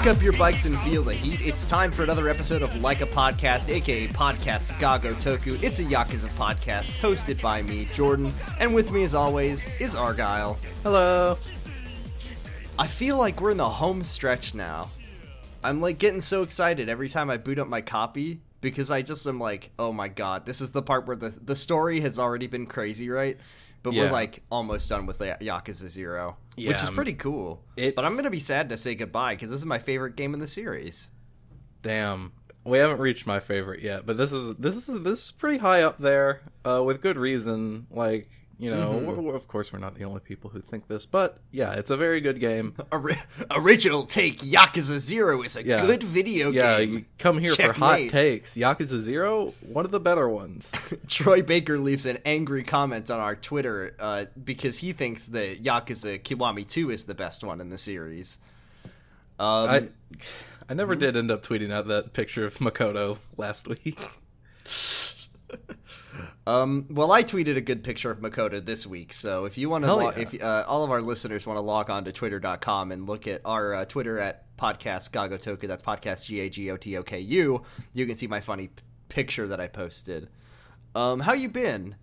Lock up your bikes and feel the heat. It's time for another episode of Like a Podcast, aka Podcast Gagotoku. It's a Yakuza podcast hosted by me, Jordan, and with me as always is Argyle. Hello. I feel like we're in the home stretch now. I'm like getting so excited every time I boot up my copy because I just am like, oh my god, this is the part where the story has already been crazy, right? But yeah, we're like almost done with Yakuza 0, which is pretty cool. But I'm going to be sad to say goodbye because this is my favorite game in the series. Damn. We haven't reached my favorite yet, but this is pretty high up there with good reason. Like, you know, we're, of course we're not the only people who think this, but yeah, it's a very good game. Original take, Yakuza 0 is a good video game. Yeah, you come here for hot takes. Yakuza 0, one of the better ones. Troy Baker leaves an angry comment on our Twitter because he thinks that Yakuza Kiwami 2 is the best one in the series. I never did end up tweeting out that picture of Makoto last week. Well, I tweeted a good picture of Makoto this week, so if you want to, if all of our listeners want to log on to twitter.com and look at our Twitter at Podcast Gagotoku, that's podcast Gagotoku, you can see my funny picture that I posted. How you been?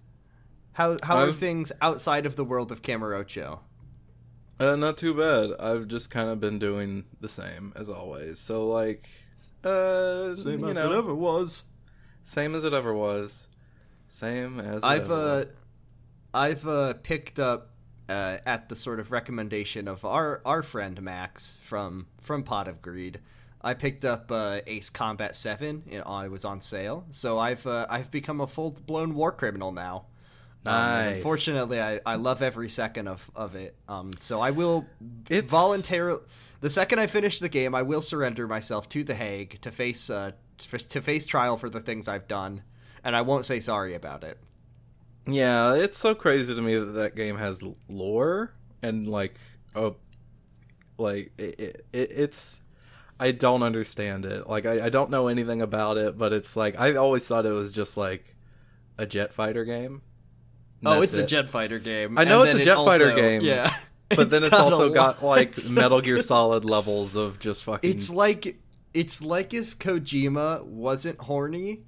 How are things outside of the world of Kamurocho? Not too bad. I've just kind of been doing the same as always. So like, same as it ever was. Same as it ever was. Same as I've picked up at the sort of recommendation of our friend Max from Pot of Greed. I picked up Ace Combat 7 and it was on sale. So I've become a full blown war criminal now. Nice. Unfortunately, I love every second of it. So I will voluntarily, the second I finish the game, I will surrender myself to The Hague to face trial for the things I've done. And I won't say sorry about it. Yeah, it's so crazy to me that that game has lore and it's. I don't understand it. Like I don't know anything about it, but it's like I always thought it was just like a jet fighter game. Oh, it's a jet fighter game. I know it's a jet fighter game. Yeah, but then it's also got like Metal Gear Solid levels of just fucking. It's like if Kojima wasn't horny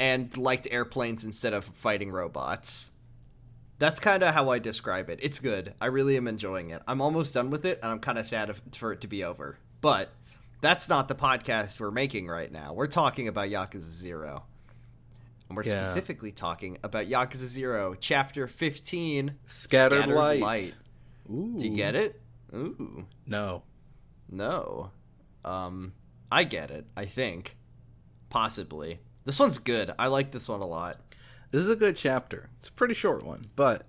and liked airplanes instead of fighting robots. That's kind of how I describe it. It's good. I really am enjoying it. I'm almost done with it, and I'm kind of sad for it to be over. But that's not the podcast we're making right now. We're talking about Yakuza 0. And we're specifically talking about Yakuza 0, Chapter 15, Scattered Light. Ooh. Do you get it? Ooh. No. I get it, I think. Possibly. This one's good. I like this one a lot. This is a good chapter. It's a pretty short one, but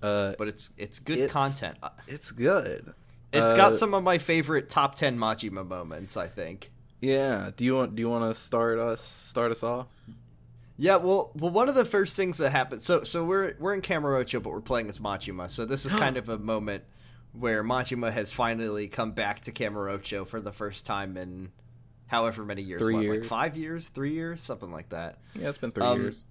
it's good content. It's good. It's got some of my favorite top 10 Majima moments, I think. Yeah. Do you want to start us off? Yeah. Well, one of the first things that happens. So we're in Kamurocho, but we're playing as Majima. So this is kind of a moment where Majima has finally come back to Kamurocho for the first time in however many years, 3 years, something like that. Yeah, it's been 3 years.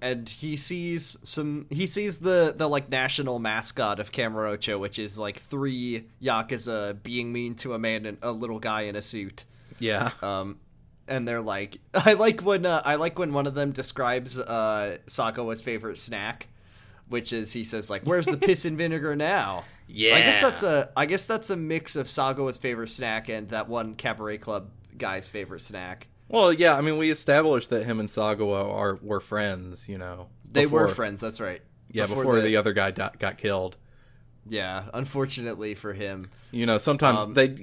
And he sees the like national mascot of Kamurocho, which is like 3 Yakuza being mean to a man and a little guy in a suit. Yeah. And they're like, I like when one of them describes Sagawa's favorite snack, which is, he says like, where's the piss and vinegar now? Yeah. I guess that's a mix of Sagawa's favorite snack and that one Cabaret Club guy's favorite snack. Well, yeah, I mean, we established that him and Sagawa were friends, you know. They were friends, that's right. Yeah, before the other guy got killed. Yeah, unfortunately for him. You know, sometimes they'd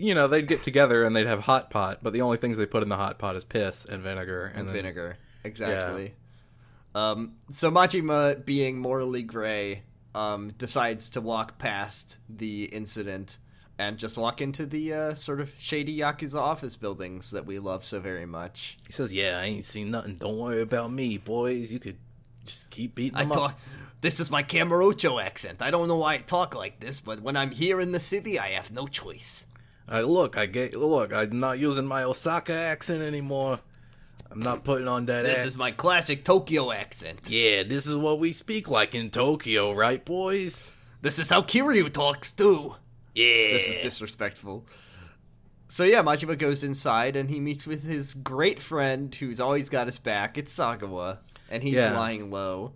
get together and they'd have hot pot, but the only things they put in the hot pot is piss and vinegar. Vinegar, exactly. Yeah. So Majima, being morally gray, decides to walk past the incident and just walk into the sort of shady Yakuza office buildings that we love so very much. He says, yeah, I ain't seen nothing. Don't worry about me, boys. You could just keep beating them up. This is my Kamurocho accent. I don't know why I talk like this, but when I'm here in the city, I have no choice. Look, I'm not using my Osaka accent anymore. I'm not putting on that accent. This is my classic Tokyo accent. Yeah, this is what we speak like in Tokyo, right, boys? This is how Kiryu talks, too. Yeah. This is disrespectful. So yeah, Majima goes inside and he meets with his great friend who's always got his back. It's Sagawa, and he's lying low.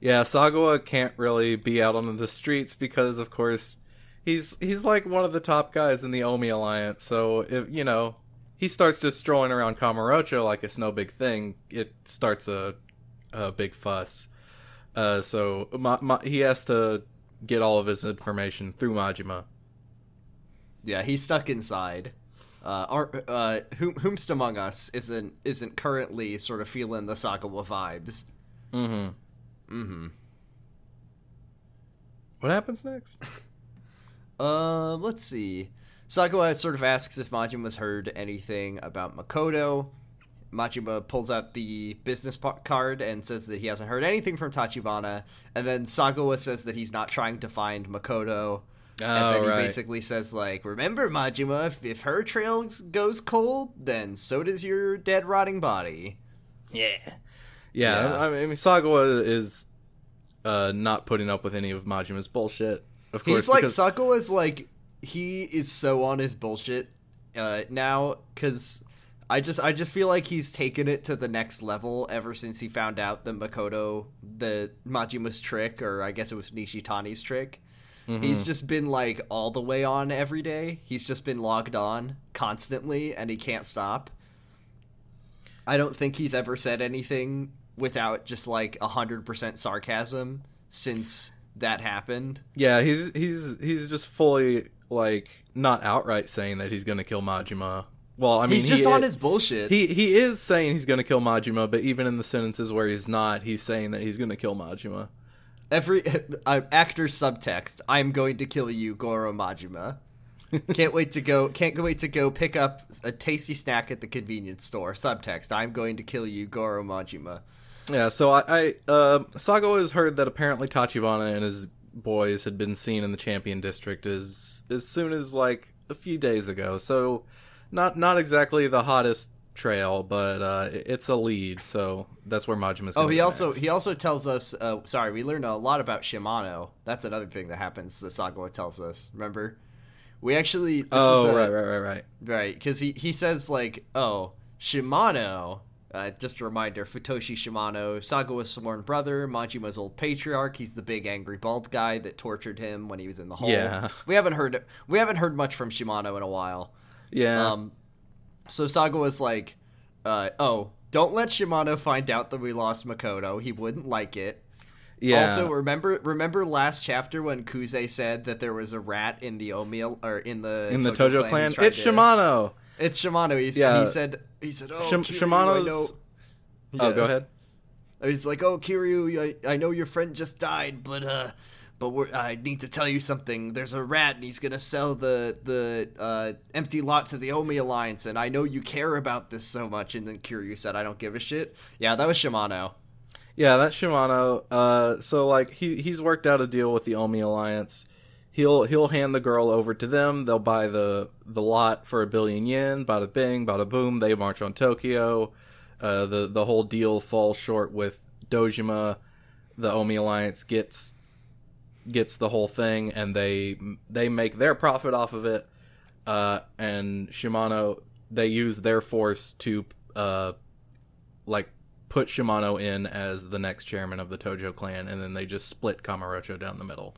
Yeah, Sagawa can't really be out on the streets because, of course, he's like one of the top guys in the Omi Alliance. So, if you know, he starts just strolling around Kamurocho like it's no big thing, it starts a big fuss. So he has to get all of his information through Majima. Yeah, he's stuck inside. Whomst among us isn't currently sort of feeling the Sagawa vibes. Mm-hmm. Mm-hmm. What happens next? Let's see. Sagawa sort of asks if Majima's heard anything about Makoto. Majima pulls out the business card and says that he hasn't heard anything from Tachibana. And then Sagawa says that he's not trying to find Makoto. And then he basically says, like, remember, Majima, if her trail goes cold, then so does your dead, rotting body. Yeah. I mean, Sagawa is not putting up with any of Majima's bullshit, of course. He's like, Sagawa's like, he is so on his bullshit now, because I just feel like he's taken it to the next level ever since he found out that Makoto, the Majima's trick, or I guess it was Nishitani's trick. Mm-hmm. He's just been, like, all the way on every day. He's just been logged on constantly, and he can't stop. I don't think he's ever said anything without just, like, 100% sarcasm since that happened. Yeah, he's just fully, like, not outright saying that he's going to kill Majima. Well, I mean, he's just on his bullshit. He is saying he's going to kill Majima, but even in the sentences where he's not, he's saying that he's going to kill Majima. Every actor's subtext, I'm going to kill you, Goro Majima. Can't wait to go pick up a tasty snack at the convenience store. Subtext, I'm going to kill you, Goro Majima. Yeah, so Sagawa has heard that apparently Tachibana and his boys had been seen in the Champion District as soon as, like, a few days ago. So not exactly the hottest trail, but it's a lead, so that's where Majima's going. He also tells us we learned a lot about Shimano. That's another thing that happens that Sagawa tells us. Remember, we actually right, because he says, like, oh, Shimano, just a reminder, Futoshi Shimano, Sagawa's sworn brother, Majima's old patriarch. He's the big angry bald guy that tortured him when he was in the hole. Yeah, we haven't heard much from Shimano in a while. Yeah. So Sagawa's like, don't let Shimano find out that we lost Makoto. He wouldn't like it. Yeah. Also, remember last chapter when Kuze said that there was a rat in the Tojo clan? It's Shimano. It's Shimano. He said, oh, Shimano's... I know. Yeah. Oh, go ahead. He's like, oh, Kiryu, I know your friend just died, but I need to tell you something. There's a rat, and he's going to sell the empty lot to the Omi Alliance, and I know you care about this so much. And then Kiryu said, I don't give a shit. Yeah, that was Shimano. Yeah, that's Shimano. So, like, he's worked out a deal with the Omi Alliance. He'll hand the girl over to them. They'll buy the lot for 1 billion yen. Bada bing, bada boom. They march on Tokyo. The whole deal falls short with Dojima. The Omi Alliance gets the whole thing, and they make their profit off of it, and Shimano, they use their force to put Shimano in as the next chairman of the Tojo clan, and then they just split Kamurocho down the middle.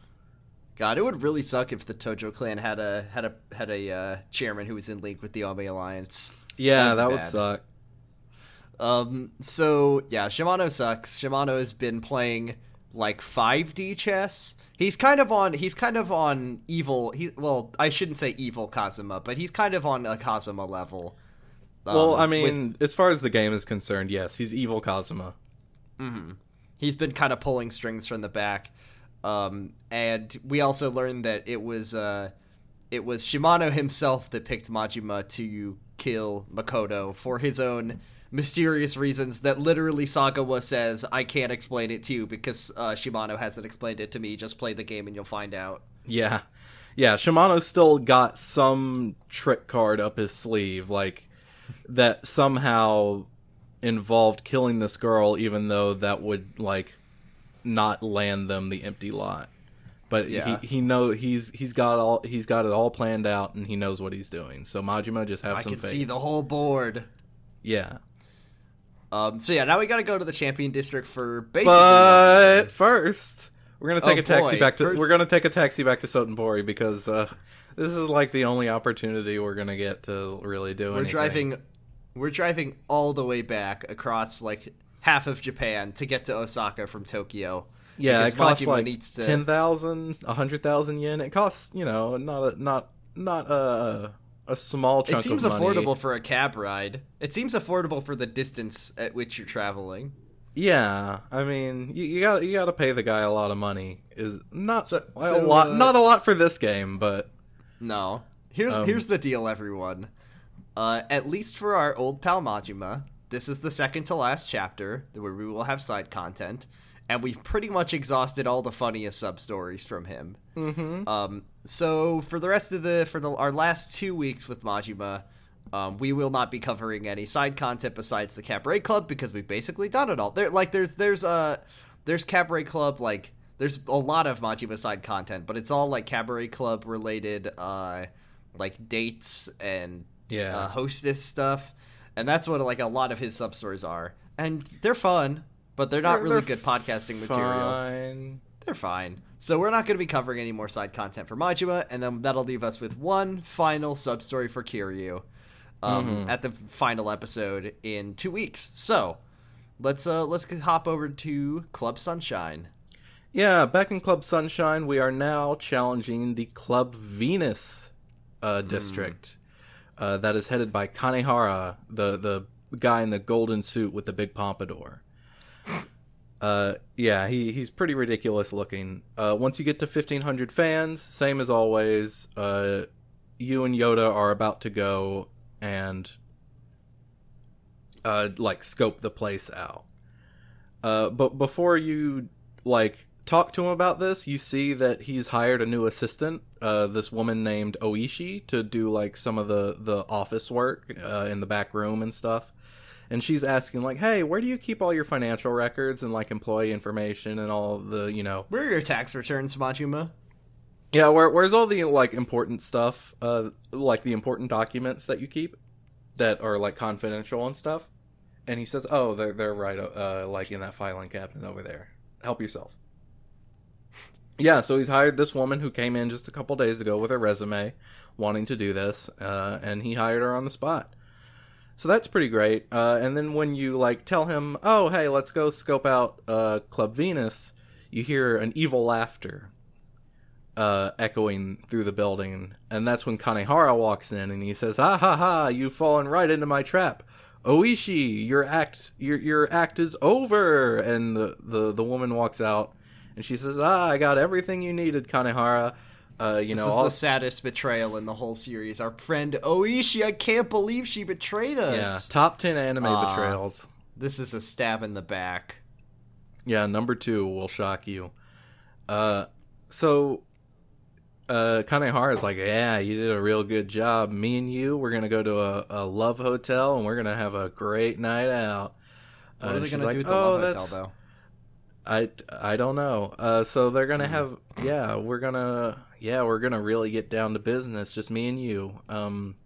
God, it would really suck if the Tojo clan had a chairman who was in league with the Omi Alliance. Yeah, that would suck. So yeah, Shimano sucks. Shimano has been playing, like, 5D chess. He's kind of on evil. I shouldn't say evil Kazuma, but he's kind of on a Kazuma level. Well, I mean, as far as the game is concerned, yes, he's evil Kazuma. Mm-hmm. He's been kind of pulling strings from the back. And we also learned that it was Shimano himself that picked Majima to kill Makoto for his own mysterious reasons that literally Sagawa says, I can't explain it to you because Shimano hasn't explained it to me. Just play the game and you'll find out. Yeah. Yeah, Shimano's still got some trick card up his sleeve, like, that somehow involved killing this girl, even though that would, like, not land them the empty lot. But yeah. he's got it all planned out, and he knows what he's doing. So Majima, just have some faith. I can see the whole board. Yeah. Now we got to go to the Champion District for basically. But first, we're gonna take a taxi back to Sotenbori because this is like the only opportunity we're gonna get to really do anything. We're driving all the way back across like half of Japan to get to Osaka from Tokyo. Yeah, it costs Majima like 10,000, 100,000 yen. It costs, you know, not a small chunk of money. It seems affordable for a cab ride. It seems affordable for the distance at which you're traveling. Yeah, I mean, you got to pay the guy a lot of money. Is not so, a lot, not a lot for this game, but no. Here's the deal, everyone. At least for our old pal Majima, this is the second to last chapter where we will have side content. And we've pretty much exhausted all the funniest sub-stories from him. Mm-hmm. So for the rest of our last 2 weeks with Majima, we will not be covering any side content besides the Cabaret Club because we've basically done it all. There's Cabaret Club, like, there's a lot of Majima side content, but it's all, like, Cabaret Club related, like, dates and hostess stuff. And that's what, like, a lot of his sub-stories are. And they're fun. But they're not really good podcasting material. They're fine. So we're not going to be covering any more side content for Majima, and then that'll leave us with one final sub-story for Kiryu at the final episode in 2 weeks. So let's hop over to Club Sunshine. Yeah, back in Club Sunshine, we are now challenging the Club Venus district that is headed by Kanehara, the guy in the golden suit with the big pompadour. He's pretty ridiculous looking. Once you get to 1,500 fans, same as always, you and Yoda are about to go and, scope the place out. But before you, talk to him about this, you see that he's hired a new assistant, this woman named Oishi, to do, some of the office work, in the back room and stuff. And she's asking, hey, where do you keep all your financial records and, employee information and all the, Where are your tax returns, Majima? Yeah, where's all the, important stuff, the important documents that you keep that are, confidential and stuff? And he says, oh, they're right, in that filing cabinet over there. Help yourself. Yeah, so he's hired this woman who came in just a couple days ago with her resume wanting to do this, and he hired her on the spot. So that's pretty great. And then when you, tell him, oh, hey, let's go scope out Club Venus, you hear an evil laughter echoing through the building. And that's when Kanehara walks in and he says, ha ha ha, you've fallen right into my trap. Oishi, your act is over. And the woman walks out and she says, I got everything you needed, Kanehara. This is the saddest betrayal in the whole series. Our friend Oishi, I can't believe she betrayed us. Yeah, top 10 anime betrayals. This is a stab in the back. Yeah, number 2 will shock you. Kanehara's yeah, you did a real good job. Me and you, we're going to go to a love hotel, and we're going to have a great night out. What are they going to do at the love hotel, though? I don't know. So they're going to have... Yeah, we're gonna really get down to business, just me and you. We're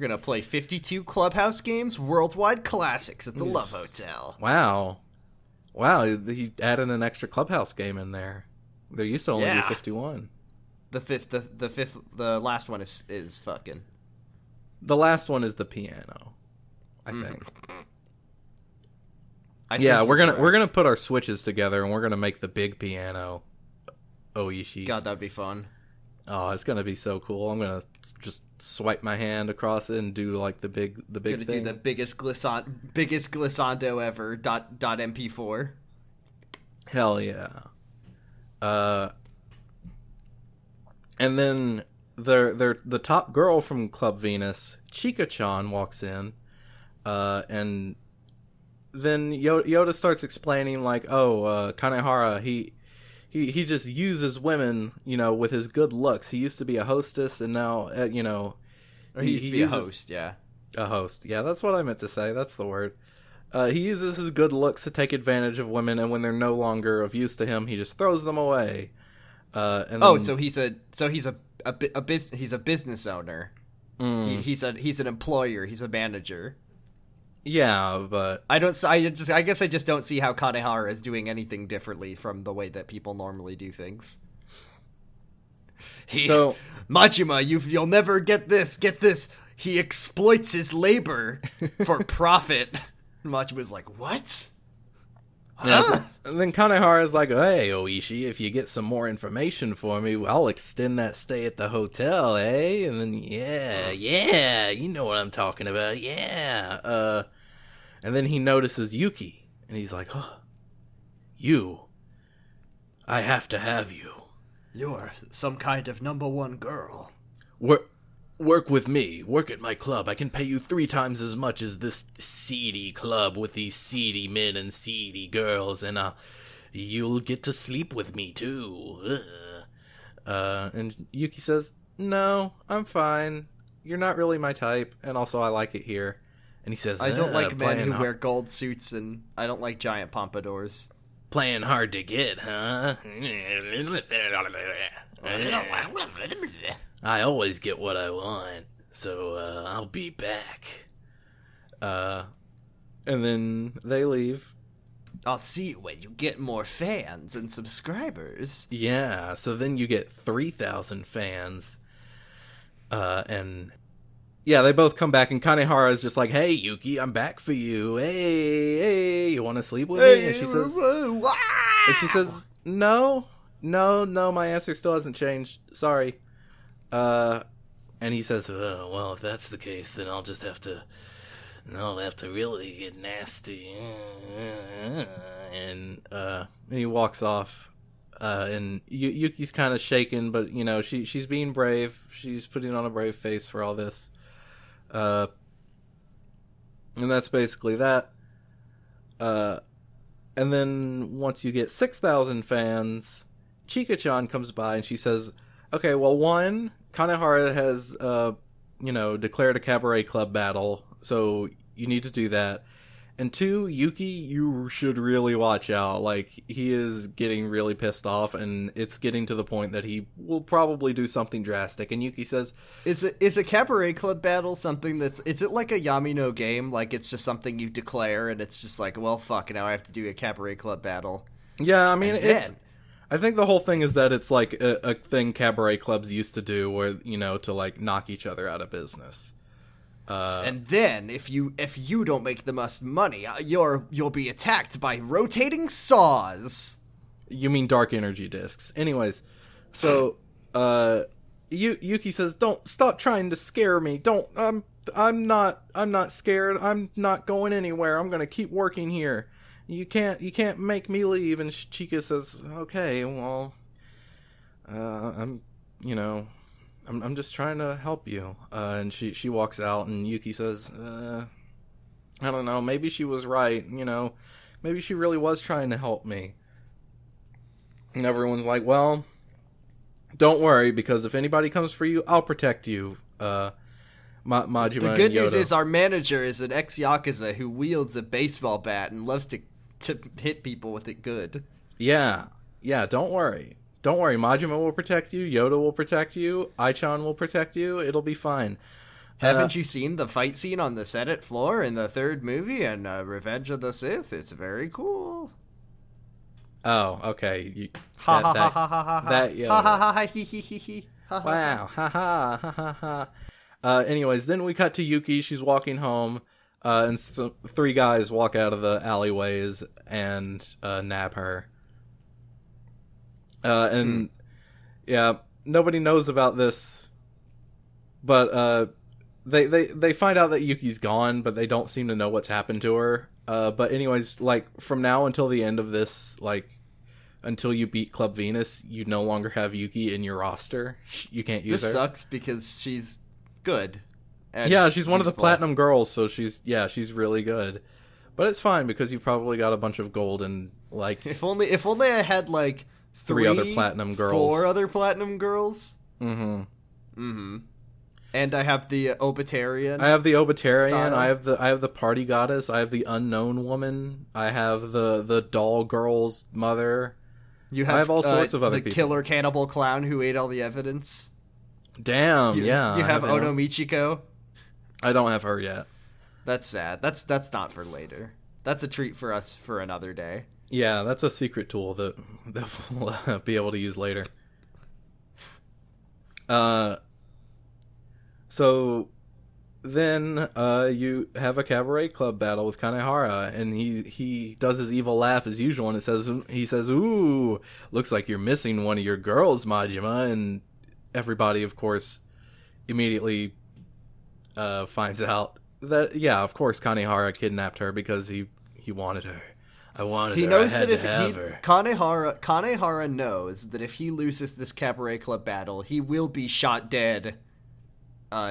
gonna play 52 clubhouse games, worldwide classics at the Love Hotel. Wow, he added an extra clubhouse game in there. There used to only be 51. The last one is fucking. The last one is the piano, I think. We're gonna put our switches together and we're gonna make the big piano. Oishi. God, that'd be fun. Oh, it's gonna be so cool. I'm gonna just swipe my hand across it and do the big thing. Gonna do the biggest glissando ever. Dot MP4. Hell yeah. And then the top girl from Club Venus, Chika-chan, walks in, and then Yoda starts explaining Kanehara he just uses women, with his good looks. He used to be a hostess, and now, he used to be a host, yeah. A host, yeah, that's what I meant to say. That's the word. He uses his good looks to take advantage of women, and when they're no longer of use to him, he just throws them away. And oh, then... so he's a business owner. Mm. He's an employer. He's a manager. Yeah, but I guess I just don't see how Kanehara is doing anything differently from the way that people normally do things. Majima, you'll never get this. Get this. He exploits his labor for profit. Machima's like, what? Huh? Yeah, so, and then Kanehara's like, hey, Oishi, if you get some more information for me, I'll extend that stay at the hotel, eh? And then, yeah, you know what I'm talking about, yeah. And then he notices Yuki, and he's like, oh, you, I have to have you. You're some kind of number one girl. Work with me. Work at my club. I can pay you 3 times as much as this seedy club with these seedy men and seedy girls, and you'll get to sleep with me, too. And Yuki says, no, I'm fine. You're not really my type, and also I like it here. And he says, I don't like men who wear gold suits, and I don't like giant pompadours. Playing hard to get, huh? I always get what I want, so I'll be back. And then they leave. I'll see you when you get more fans and subscribers. Yeah, so then you get 3,000 fans. And yeah, they both come back, and Kanehara is just like, hey, Yuki, I'm back for you. Hey, you want to sleep with me? And she says, no, my answer still hasn't changed. Sorry. And he says, oh, well, if that's the case, then I'll have to really get nasty. And he walks off. And Yuki's kind of shaken, but, you know, she's being brave. She's putting on a brave face for all this. And that's basically that. And then once you get 6,000 fans, Chika-chan comes by and she says, okay, well, one, Kanehara has, declared a cabaret club battle, so you need to do that. And two, Yuki, you should really watch out. Like, he is getting really pissed off, and it's getting to the point that he will probably do something drastic. And Yuki says... Is a cabaret club battle something that's... Is it like a Yamino game? Like, it's just something you declare, and it's just like, well, fuck, now I have to do a cabaret club battle. Yeah, I mean, I think the whole thing is that it's like a thing cabaret clubs used to do where, you know, to like knock each other out of business. And then if you don't make the most money, you'll be attacked by rotating saws. You mean dark energy discs. Anyways, so Yuki says, "Don't stop trying to scare me. Don't I'm not scared. I'm not going anywhere. I'm going to keep working here. You can't make me leave." And Chika says, "Okay, well, I'm just trying to help you." And she walks out, and Yuki says, "I don't know. Maybe she was right. You know, maybe she really was trying to help me." And everyone's like, "Well, don't worry, because if anybody comes for you, I'll protect you." Majima. The good news is our manager is an ex-Yakuza who wields a baseball bat and loves to hit people with it good. Yeah, don't worry. Don't worry, Majima will protect you, Yoda will protect you, Aichan will protect you, it'll be fine. Haven't you seen the fight scene on the Senate floor in the 3rd movie and Revenge of the Sith? It's very cool. Oh, okay. Wow, Anyways, then we cut to Yuki. She's walking home, and so 3 guys walk out of the alleyways and nab her. Yeah, nobody knows about this, but they find out that Yuki's gone, but they don't seem to know what's happened to her. But anyways, like from now until the end of this, like until you beat Club Venus, you no longer have Yuki in your roster. You can't use her. This sucks because she's good. Yeah, she's one of the platinum girls, so she's really good. But it's fine because you probably got a bunch of gold and like if only I had like 3 other platinum girls. 4 other platinum girls. Mm-hmm. Mm-hmm. And I have the Obitarian. Style. I have the party goddess. I have the unknown woman. I have the doll girl's mother. I have all sorts of other people. The killer cannibal clown who ate all the evidence. Damn, yeah. You have Ono Michiko. I don't have her yet. That's sad. That's not for later. That's a treat for us for another day. Yeah, that's a secret tool that we'll be able to use later. So then you have a cabaret club battle with Kanehara, and he does his evil laugh as usual, and he says, "Ooh, looks like you're missing one of your girls, Majima," and everybody, of course, immediately finds out that, yeah, of course, Kanehara kidnapped her because he wanted her. He knows that if Kanehara knows that if he loses this cabaret club battle, he will be shot dead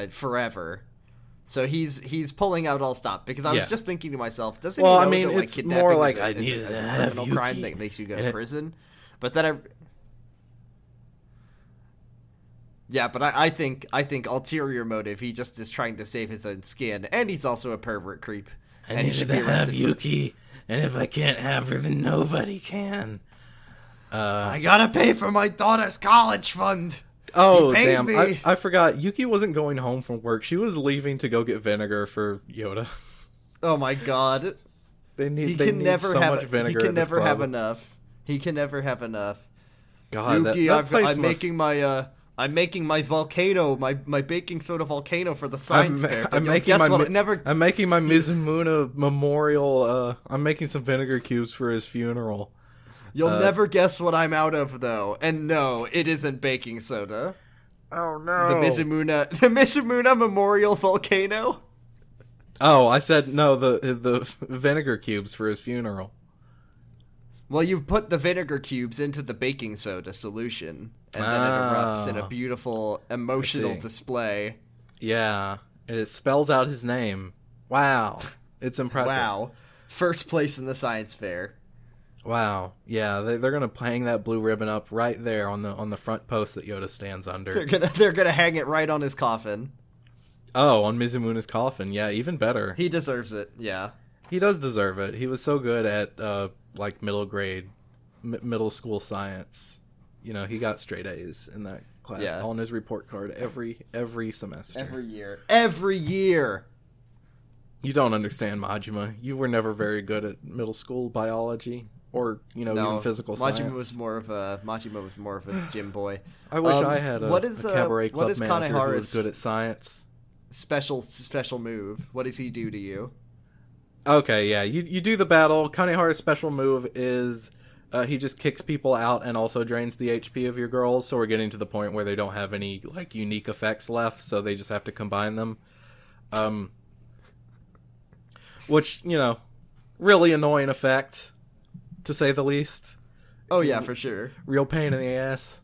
forever. So he's pulling out all stops, because I was just thinking to myself, doesn't he know that, like, kidnapping more like is a criminal crime that makes you go to prison? But then I think ulterior motive, he just is trying to save his own skin, and he's also a pervert creep. I need you to have Yuki. And if I can't have her, then nobody can. I gotta pay for my daughter's college fund. Oh, damn. I forgot. Yuki wasn't going home from work. She was leaving to go get vinegar for Yoda. Oh, my God. They need so much vinegar. He can never have enough. God, Yuki, I'm making my volcano, my baking soda volcano for the science fair. I'm making my Mizumuna memorial. I'm making some vinegar cubes for his funeral. You'll never guess what I'm out of, though. And no, it isn't baking soda. Oh no! The Mizumuna memorial volcano. Oh, I said no. The vinegar cubes for his funeral. Well, you put the vinegar cubes into the baking soda solution, and then it erupts in a beautiful, emotional display. Yeah. And it spells out his name. Wow. It's impressive. Wow. First place in the science fair. Wow. Yeah, they're going to hang that blue ribbon up right there on the front post that Yoda stands under. They're gonna hang it right on his coffin. Oh, on Mizumuna's coffin. Yeah, even better. He deserves it, yeah. He does deserve it. He was so good at... like middle school science, you know, he got straight A's in that class on his report card every semester, every year. You don't understand, Majima. You were never very good at middle school biology or even physical science. Majima was more of a gym boy. I wish I had a cabaret club manager who was good at science. Special move. What does he do to you? Okay, yeah, you do the battle. Kanehara's special move is he just kicks people out and also drains the HP of your girls, so we're getting to the point where they don't have any, like, unique effects left, so they just have to combine them. Which, really annoying effect, to say the least. Oh, yeah, for sure. Real pain in the ass.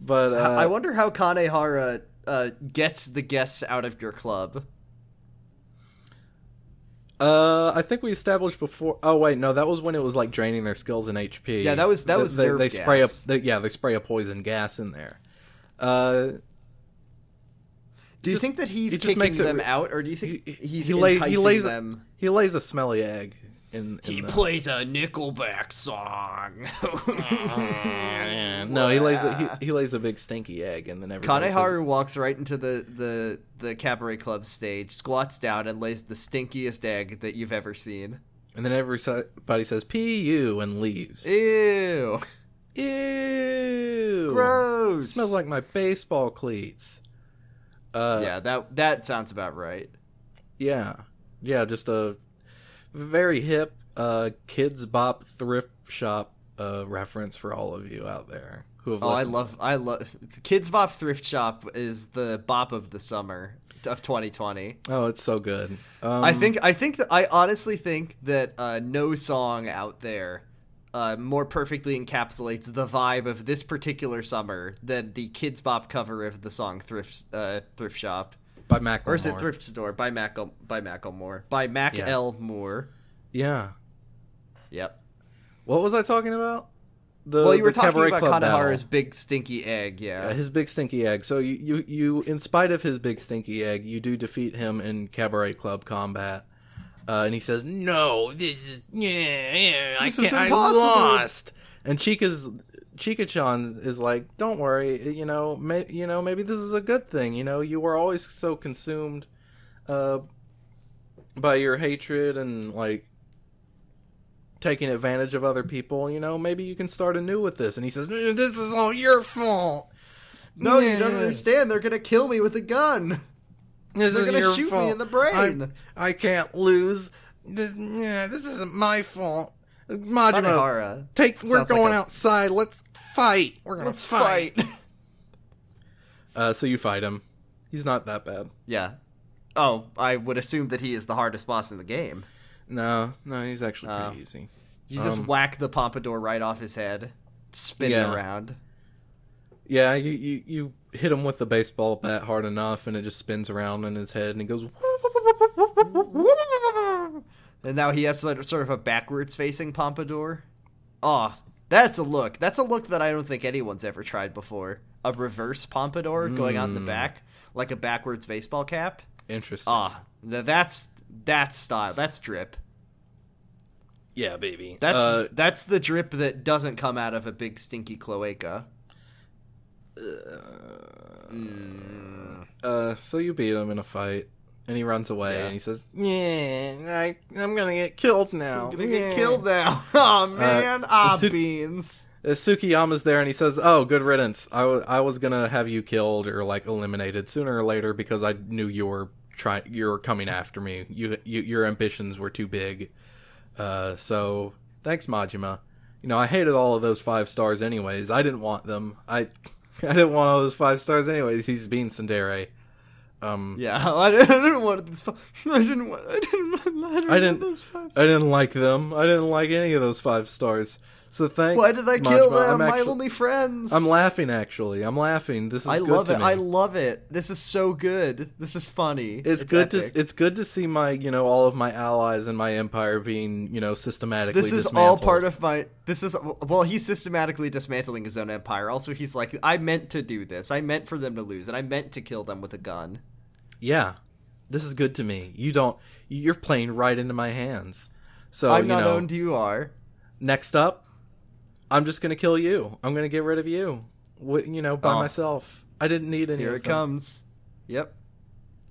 But I wonder how Kanehara gets the guests out of your club. I think we established before. Oh wait, no, that was when it was like draining their skills and HP. Yeah, that was nerve gas. They spray a poison gas in there. Do you think that he's kicking them out, or do you think he's enticing them? He lays a smelly egg. He plays a Nickelback song. No, he lays a big stinky egg, and then everybody. Kanehara walks right into the cabaret club stage, squats down, and lays the stinkiest egg that you've ever seen. And then everybody says "P.U." and leaves. Ew, gross. It smells like my baseball cleats. Yeah, that sounds about right. Yeah, just a. Very hip Kids Bop Thrift Shop reference for all of you out there who have listened. I love Kids Bop Thrift Shop is the bop of the summer of 2020. Oh, it's so good. I honestly think that no song out there more perfectly encapsulates the vibe of this particular summer than the Kids Bop cover of the song Thrift Shop. By Macklemore. Or is it Thrift Store? By Macklemore. By Mac L. Moore. Yeah. Yep. What was I talking about? Well, you were talking about Kanehara's big stinky egg, yeah. His big stinky egg. So you, in spite of his big stinky egg, you do defeat him in Cabaret Club combat. And he says, "No, this is I lost." And Chika-chan is like, "Don't worry, maybe this is a good thing. You were always so consumed by your hatred and like taking advantage of other people, maybe you can start anew with this." And he says, "This is all your fault." "No, you don't understand. They're going to kill me with a gun. They're going to shoot me in the brain. I can't lose. This isn't my fault. Majima, we're going outside. Let's fight. We're going to fight." So you fight him. He's not that bad. Yeah. Oh, I would assume that he is the hardest boss in the game. No, he's actually pretty easy. You just whack the pompadour right off his head, spin it around. Yeah, you hit him with the baseball bat hard enough, and it just spins around in his head, and he goes... And now he has sort of a backwards-facing pompadour. Oh, that's a look. That's a look that I don't think anyone's ever tried before. A reverse pompadour going on the back, like a backwards baseball cap. Interesting. Ah, now that's style. That's drip. Yeah, baby. That's the drip that doesn't come out of a big stinky cloaca. So you beat him in a fight, and he runs away, and he says, "I'm gonna get killed now. Get killed now." Oh man, beans. Tsukiyama's there, and he says, "Oh, good riddance. I was gonna have you killed or like eliminated sooner or later because I knew you were." You're coming after me. Your ambitions were too big. So thanks, Majima. I hated all of those 5 stars anyways. I didn't want them. I didn't want all those 5 stars anyways." He's being tsundere. Yeah, I didn't like them. I didn't like any of those 5 stars. So thanks. Why did I kill them? My only friends. I'm laughing, actually. I'm laughing. This is good to me. I love it. This is so good. This is funny. It's good epic. It's good to see my, all of my allies and my empire being, systematically dismantled. This is all part of my... he's systematically dismantling his own empire. Also, he's like, I meant to do this. I meant for them to lose, and I meant to kill them with a gun. Yeah. This is good to me. You're playing right into my hands. So I'm not owned, you are. Next up, I'm just going to kill you. I'm going to get rid of you, by myself. I didn't need any. Here it comes. Yep.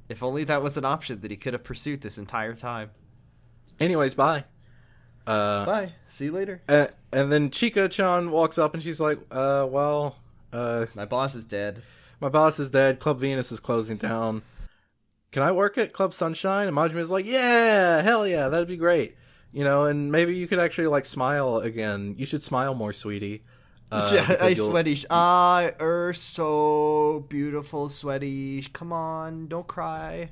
If only that was an option that he could have pursued this entire time. Anyways, bye. Bye. See you later. And then Chika-chan walks up and she's like, my boss is dead. My boss is dead. Club Venus is closing down. Can I work at Club Sunshine? And Majima's like, yeah, hell yeah, that'd be great. And maybe you could actually, smile again. You should smile more, sweetie. Sweaty. So beautiful, sweaty. Come on, don't cry.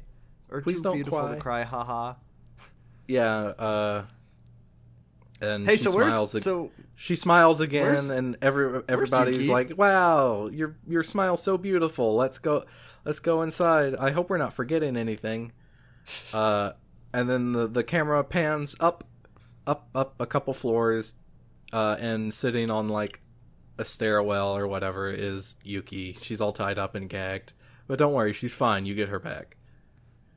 Or please don't beautiful cry. To cry, haha. Yeah, and hey, she smiles again, and everybody's like, wow, your smile's so beautiful. Let's go inside. I hope we're not forgetting anything. And then the camera pans up a couple floors, and sitting on a stairwell or whatever is Yuki. She's all tied up and gagged, but don't worry, she's fine. You get her back.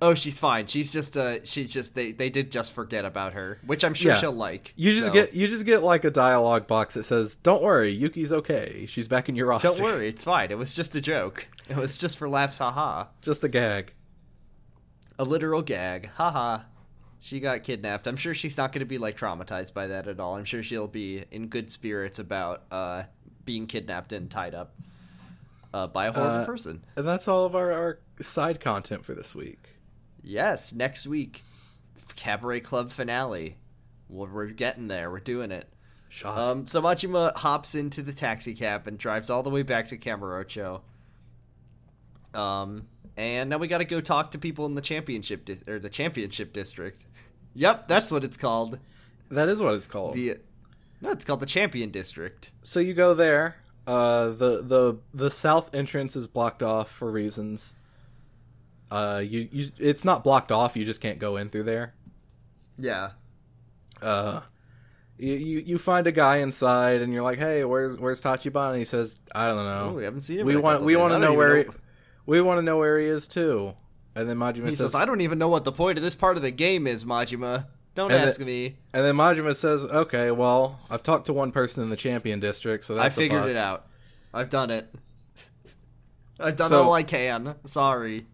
Oh, she's fine. She's just they did just forget about her, which I'm sure she'll like. You just get a dialogue box that says, "Don't worry, Yuki's okay. She's back in your roster. Don't worry, it's fine. It was just a joke. It was just for laughs, haha. Just a gag, a literal gag, haha." She got kidnapped. I'm sure she's not going to be, traumatized by that at all. I'm sure she'll be in good spirits about being kidnapped and tied up by a horrible person. And that's all of our side content for this week. Yes, next week, Cabaret Club finale. We're getting there. We're doing it. So Majima hops into the taxi cab and drives all the way back to Kamurocho. And now we got to go talk to people in the championship the championship district. Yep, that's what it's called. That is what it's called. It's called the champion district. So you go there. The south entrance is blocked off for reasons. It's not blocked off. You just can't go in through there. Yeah. You find a guy inside and you're like, hey, where's Tachibana? And he says, I don't know. Oh, we haven't seen him. We want to know where he is too. And then Majima says, I don't even know what the point of this part of the game is, Majima. Don't ask me. And then Majima says, okay, well, I've talked to one person in the champion district, so that's a bust. I figured it out. I've done it. I've done all I can. Sorry.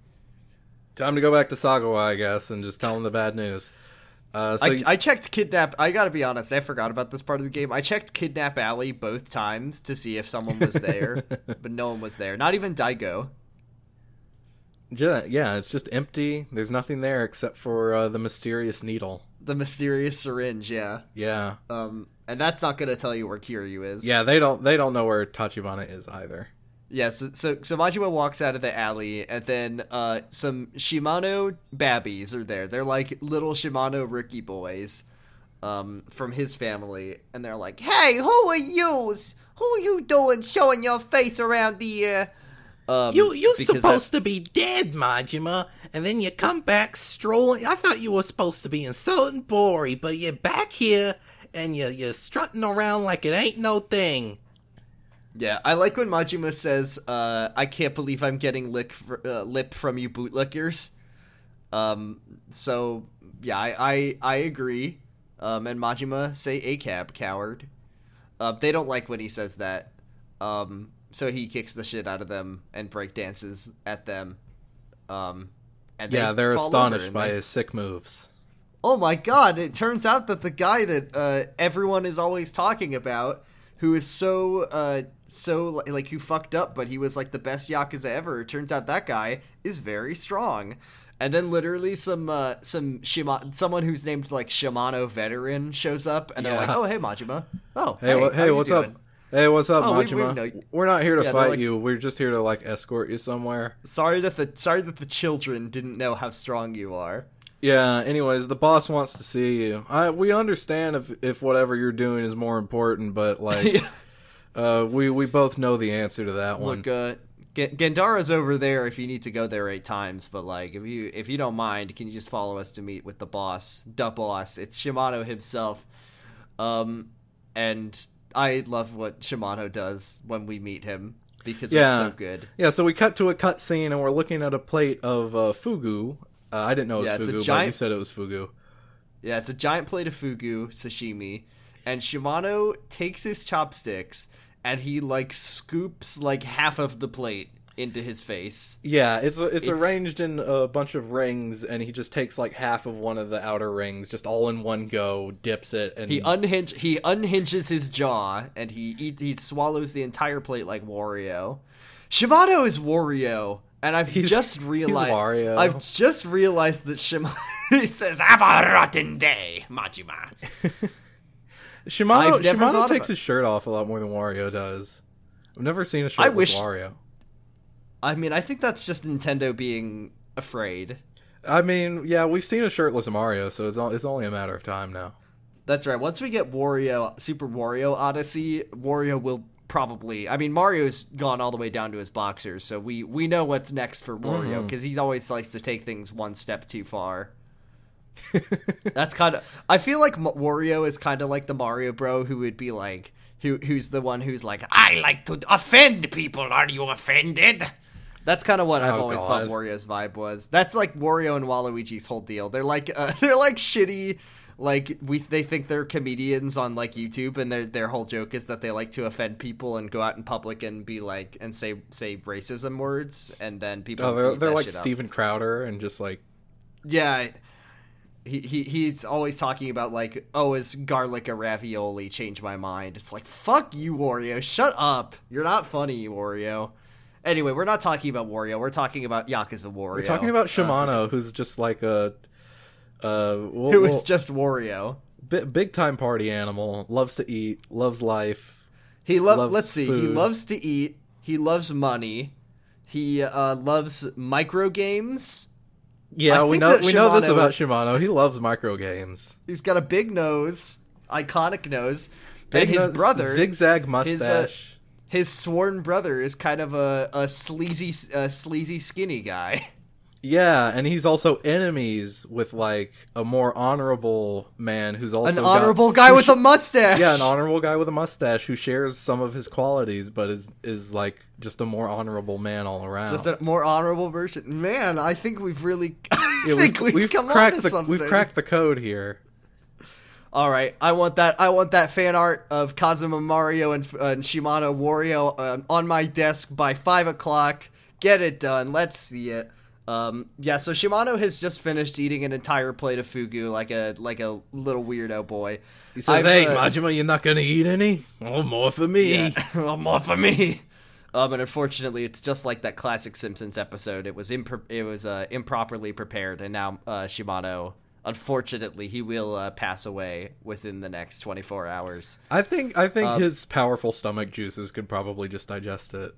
Time to go back to Sagawa, I guess, and just tell him the bad news. I checked Kidnap... I gotta be honest, I forgot about this part of the game. I checked Kidnap Alley both times to see if someone was there, but no one was there. Not even Daigo. Yeah, it's just empty. There's nothing there except for the mysterious needle. The mysterious syringe, yeah. Yeah. And that's not gonna tell you where Kiryu is. Yeah, they don't know where Tachibana is either. Yes, so Majima walks out of the alley, and then some Shimano babbies are there. They're like little Shimano rookie boys from his family, and they're like, hey, who are you? Who are you doing showing your face around the... You're supposed to be dead, Majima, and then you come back strolling. I thought you were supposed to be in Sultan Bori, but you're back here, and you're strutting around like it ain't no thing. Yeah, I like when Majima says, I can't believe I'm getting lip from you bootlickers. So, yeah, I agree. And Majima, say ACAB, coward. They don't like when he says that. So he kicks the shit out of them and breakdances at them. They're astonished by his sick moves. Oh my god, it turns out that the guy that everyone is always talking about, who is so who fucked up, but he was like the best Yakuza ever. It turns out that guy is very strong. And then literally someone who's named like Shimano Veteran shows up, and they're like, oh, hey, Majima. Oh, hey, what's up? Hey, what's up, Majima? We're not here to fight you. We're just here to like escort you somewhere. Sorry that the children didn't know how strong you are. Yeah, anyways, the boss wants to see you. We understand if whatever you're doing is more important, but, like, we both know the answer to that one. Look, Gandara's over there if you need to go there 8 times, but, like, if you don't mind, can you just follow us to meet with the boss? The boss. It's Shimano himself. And I love what Shimano does when we meet him, because it's so good. Yeah, so we cut to a cutscene, and we're looking at a plate of fugu. I didn't know it was fugu, but you said it was fugu. Yeah, it's a giant plate of fugu sashimi, and Shimano takes his chopsticks and he like scoops like half of the plate into his face. Yeah, it's arranged in a bunch of rings, and he just takes like half of one of the outer rings, just all in one go, dips it, and he unhinges his jaw, and he swallows the entire plate like Wario. Shimano is Wario. And I've just realized that Shimano says, have a rotten day, Majima. Shimano takes his shirt off a lot more than Wario does. I've never seen a shirt with Wario. I mean, I think that's just Nintendo being afraid. I mean, yeah, we've seen a shirtless Mario, so it's only a matter of time now. That's right. Once we get Super Wario Odyssey, Wario will... Probably. I mean, Mario's gone all the way down to his boxers, so we know what's next for Wario, because he always likes to take things one step too far. That's kind of... I feel like Wario is kind of like the Mario bro who would be like... Who's the one who's like, I like to offend people, are you offended? That's kind of what I've always thought Wario's vibe was. That's like Wario and Waluigi's whole deal. They're like shitty... Like, they think they're comedians on, like, YouTube, and their whole joke is that they like to offend people and go out in public and be like, and say racism words, and then people... Oh, they're like Steven Crowder and just, like... Yeah, he's always talking about, like, oh, is garlic a ravioli? Change my mind. It's like, fuck you, Wario, shut up! You're not funny, Wario. Anyway, we're not talking about Wario, we're talking about Yakuza Wario. We're talking about Shimano, who's just, like, a... who is just Wario, big time party animal, loves to eat, loves life. He loves to eat. He loves money. He loves micro games. Yeah, we know this about Shimano. He loves micro games. He's got a big nose, iconic nose, his brother zigzag mustache. His sworn brother is kind of a sleazy skinny guy. Yeah, and he's also enemies with, like, a more honorable man who's also... An honorable guy with a mustache! Yeah, an honorable guy with a mustache who shares some of his qualities, but is like, just a more honorable man all around. Just a more honorable version. Man, I think we've really... I think we've come on to something. We've cracked the code here. All right, I want that fan art of Kazuma Mario and Shimano Wario on my desk by 5 o'clock. Get it done. Let's see it. Yeah, so Shimano has just finished eating an entire plate of fugu like a little weirdo boy. He says, hey, Majima, you're not going to eat any? Oh, more for me. Yeah. Oh, more for me. And unfortunately, it's just like that classic Simpsons episode. It was improperly prepared, and now Shimano, unfortunately, he will pass away within the next 24 hours. I think his powerful stomach juices could probably just digest it.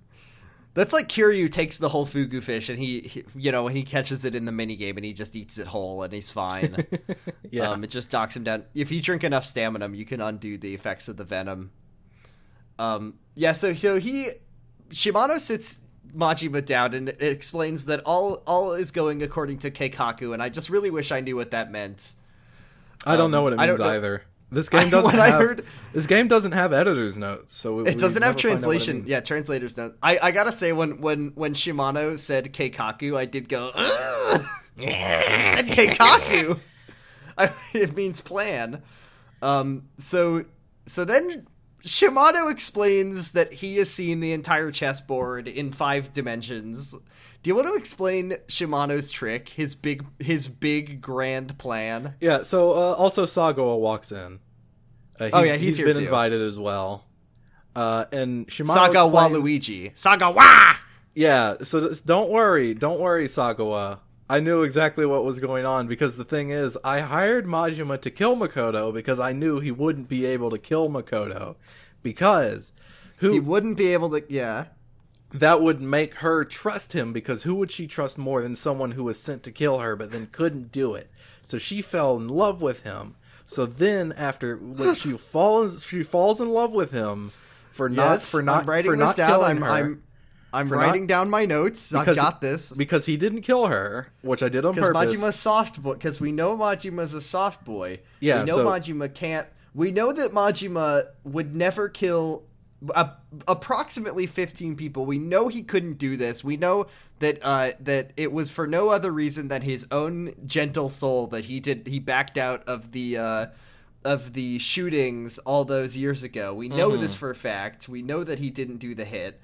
That's like Kiryu takes the whole fugu fish and he catches it in the minigame and he just eats it whole and he's fine. Yeah. It just knocks him down. If you drink enough stamina, you can undo the effects of the venom. Yeah, so Shimano sits Majima down and explains that all is going according to Keikaku, and I just really wish I knew what that meant. I don't know what it means either. This game doesn't have editor's notes, so it doesn't have translation. Yeah, translator's notes. I gotta say, when Shimano said Keikaku, I did go. It said Keikaku. It means plan. So then Shimano explains that he has seen the entire chessboard in 5 dimensions. Do you want to explain Shimano's trick, his big grand plan? Yeah, so also Sagawa walks in. He's here too. He's been invited as well. And Shimano Sagawa Luigi. Sagawa! Yeah, so don't worry Sagawa. I knew exactly what was going on, because the thing is, I hired Majima to kill Makoto because I knew he wouldn't be able to kill Makoto. He wouldn't be able to, yeah. That would make her trust him, because who would she trust more than someone who was sent to kill her but then couldn't do it? So she fell in love with him. So then after she falls in love with him I'm writing down my notes. I've got this. Because he didn't kill her, which I did on purpose. Because Majima's soft boy. Because we know Majima's a soft boy. Yeah. We know Majima can't. We know that Majima would never kill approximately 15 people. We know he couldn't do this. We know that that it was for no other reason than his own gentle soul that he backed out of the shootings all those years ago. We know this for a fact. We know that he didn't do the hit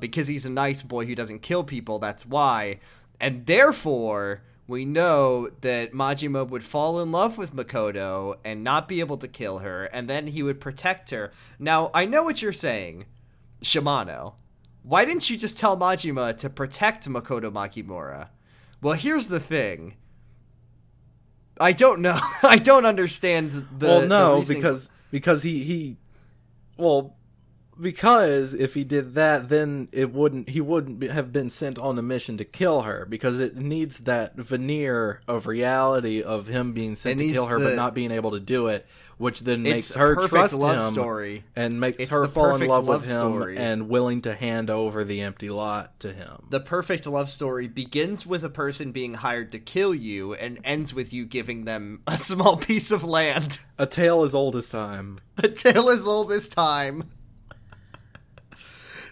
because he's a nice boy who doesn't kill people. That's why, and therefore we know that Majima would fall in love with Makoto and not be able to kill her, and then he would protect her. Now, I know what you're saying, Shimano. Why didn't you just tell Majima to protect Makoto Makimura? Well, here's the thing. I don't know. I don't understand the... Well, no, because he... Well... Because if he did that, then he wouldn't have been sent on the mission to kill her, because it needs that veneer of reality of him being sent to kill her but not being able to do it, which then makes her trust him and makes her fall in love with him and willing to hand over the empty lot to him. The perfect love story begins with a person being hired to kill you and ends with you giving them a small piece of land. A tale as old as time. A tale as old as time.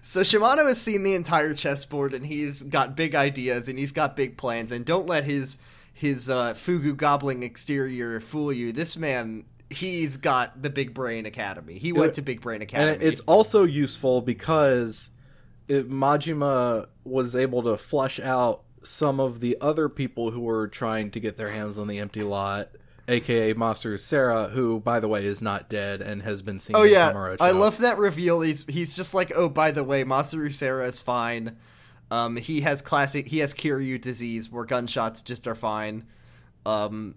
So Shimano has seen the entire chessboard, and he's got big ideas, and he's got big plans, and don't let his fugu gobbling exterior fool you. This man, he's got the Big Brain Academy. He went to Big Brain Academy. And it's also useful because Majima was able to flush out some of the other people who were trying to get their hands on the empty lot, a.k.a. Masaru Sera, who, by the way, is not dead and has been seen in Kamurocho. I love that reveal. He's just like, oh, by the way, Masaru Sera is fine. He has Kiryu disease, where gunshots just are fine. Don't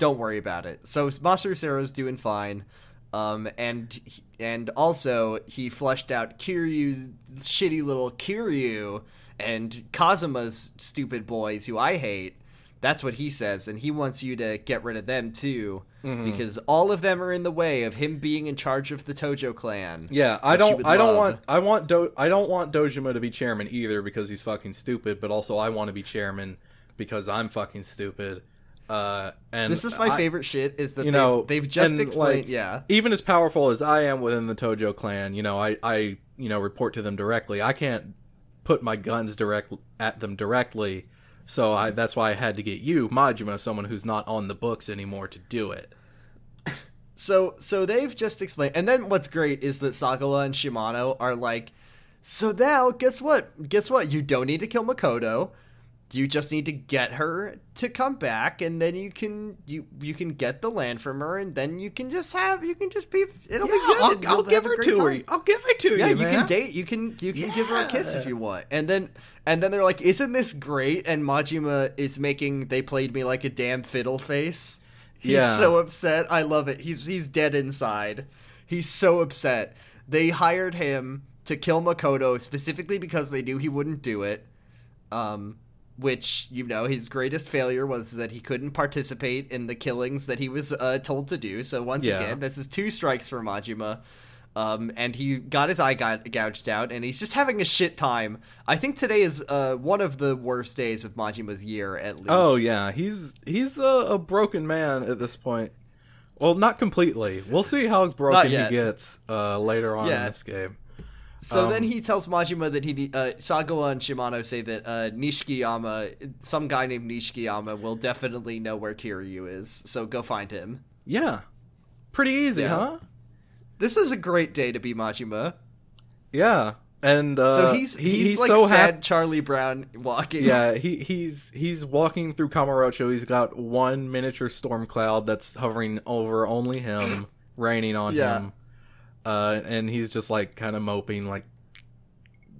worry about it. So Masaru Sera's doing fine. And also, he flushed out Kiryu's shitty little Kiryu and Kazuma's stupid boys, who I hate. That's what he says, and he wants you to get rid of them, too, because all of them are in the way of him being in charge of the Tojo clan. Yeah, I don't want Dojima to be chairman either, because he's fucking stupid, but also I want to be chairman because I'm fucking stupid. And this is my favorite shit, is that they've just explained, like, even as powerful as I am within the Tojo clan, you know, I you know, report to them directly. I can't put my guns directly at them, so that's why I had to get you, Majima, someone who's not on the books anymore, to do it. So they've just explained, and then what's great is that Sagawa and Shimano are like, so now, guess what? Guess what? You don't need to kill Makoto. You just need to get her to come back, and then you can get the land from her, and then you can just be. It'll be good. I'll give her to her. I'll give it to you. Yeah, you can date. You can give her a kiss if you want, and then they're like, "Isn't this great?" And Majima is making "They Played Me Like a Damn Fiddle" face. He's so upset. I love it. He's dead inside. He's so upset. They hired him to kill Makoto specifically because they knew he wouldn't do it. Which, you know, his greatest failure was that he couldn't participate in the killings that he was told to do. So once again, this is two strikes for Majima. And he got his eye gouged out, and he's just having a shit time. I think today is one of the worst days of Majima's year, at least. Oh, yeah. He's a broken man at this point. Well, not completely. We'll see how broken he gets later on in this game. So then he tells Majima that Sagawa and Shimano say that Nishikiyama, some guy named Nishikiyama, will definitely know where Kiryu is, so go find him. Yeah. Pretty easy, huh? This is a great day to be Majima. Yeah. And so he's like so sad Charlie Brown walking. Yeah, he's walking through Kamurocho. He's got one miniature storm cloud that's hovering over only him, raining on him. And he's just like kind of moping, like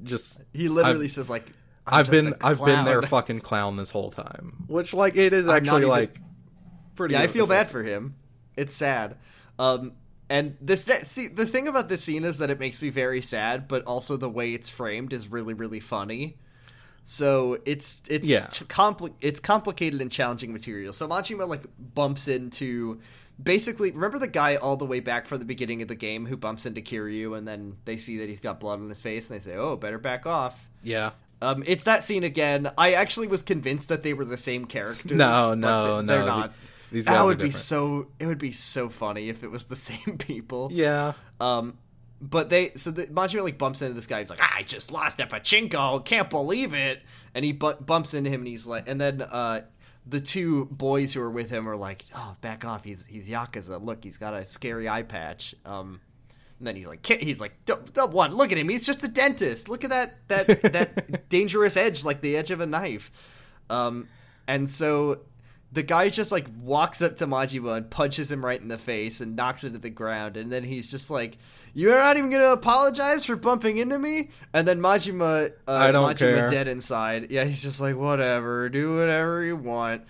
just he literally says like, I've been their fucking clown this whole time, which like it is actually even, like pretty. Yeah, I feel bad for him. It's sad. And this the thing about this scene is that it makes me very sad, but also the way it's framed is really, really funny. So it's complicated and challenging material. So Majima like bumps into. Basically, remember the guy all the way back from the beginning of the game who bumps into Kiryu and then they see that he's got blood on his face and they say, oh, better back off. Yeah. It's that scene again. I actually was convinced that they were the same characters. No. They're not. These guys are different. It would be so funny if it was the same people. Yeah. But Majima like bumps into this guy. He's like, I just lost at Pachinko. Can't believe it. And he bumps into him and he's like, and then, the two boys who are with him are like, oh, back off. He's Yakuza. Look, he's got a scary eye patch. And then he's like, what? Look at him. He's just a dentist. Look at that dangerous edge, like the edge of a knife. And so the guy just like walks up to Majima and punches him right in the face and knocks him to the ground. And then he's just like, you're not even going to apologize for bumping into me? And then Majima, I don't care. Dead inside. Yeah, he's just like, whatever, do whatever you want.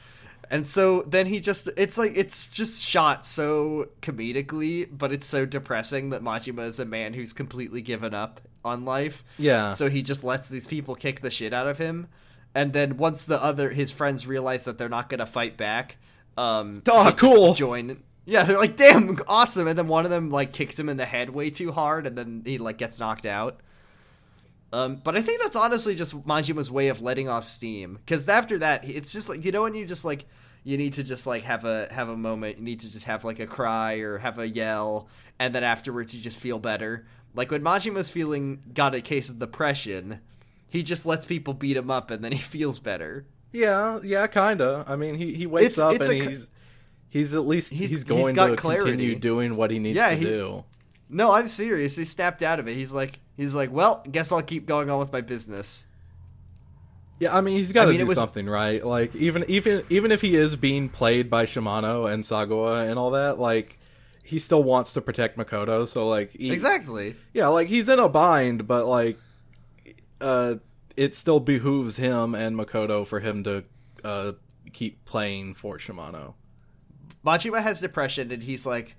And so then he just, it's like, it's just shot so comedically, but it's so depressing that Majima is a man who's completely given up on life. Yeah. So he just lets these people kick the shit out of him. And then once his friends realize that they're not going to fight back, cool. Join. Yeah, they're like, damn, awesome. And then one of them like kicks him in the head way too hard, and then he like gets knocked out. But I think that's honestly just Majima's way of letting off steam. Because after that, it's just like, you know, when you just like you need to just like have a moment, you need to just have like a cry or have a yell, and then afterwards you just feel better. Like when Majima's got a case of depression, he just lets people beat him up, and then he feels better. Yeah, kinda. I mean, he wakes up and he's. He's at least he's going to clarity. Continue doing what he needs to do. No, I'm serious. He snapped out of it. He's like, well, guess I'll keep going on with my business. Yeah, I mean, he's got to do something, right? Like even if he is being played by Shimano and Sagawa and all that, like he still wants to protect Makoto. So like exactly, yeah, like he's in a bind, but like it still behooves him and Makoto for him to keep playing for Shimano. Majima has depression, and he's like,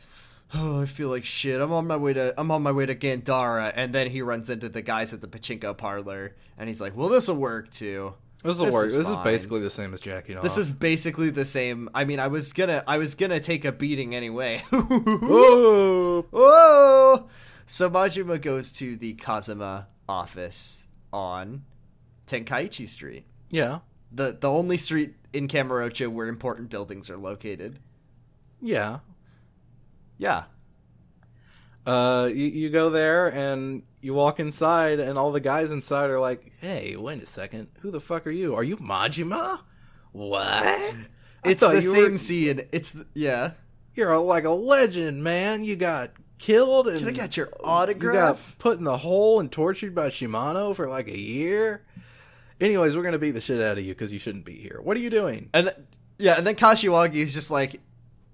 "Oh, I feel like shit. I'm on my way to Gandara," and then he runs into the guys at the pachinko parlor, and he's like, "Well, this will work too. This will work. This is basically the same as jacking off. This is basically the same. I mean, I was gonna take a beating anyway. Whoa! So Majima goes to the Kazuma office on Tenkaichi Street. Yeah, The only street in Kamurocho where important buildings are located. Yeah. Yeah. You go there and you walk inside and all the guys inside are like, hey, wait a second. Who the fuck are you? Are you Majima? What? It's the same scene. Yeah. You're like a legend, man. You got killed. And should I get your autograph? You got put in the hole and tortured by Shimano for like a year. Anyways, we're going to beat the shit out of you because you shouldn't be here. What are you doing? And then Kashiwagi is just like,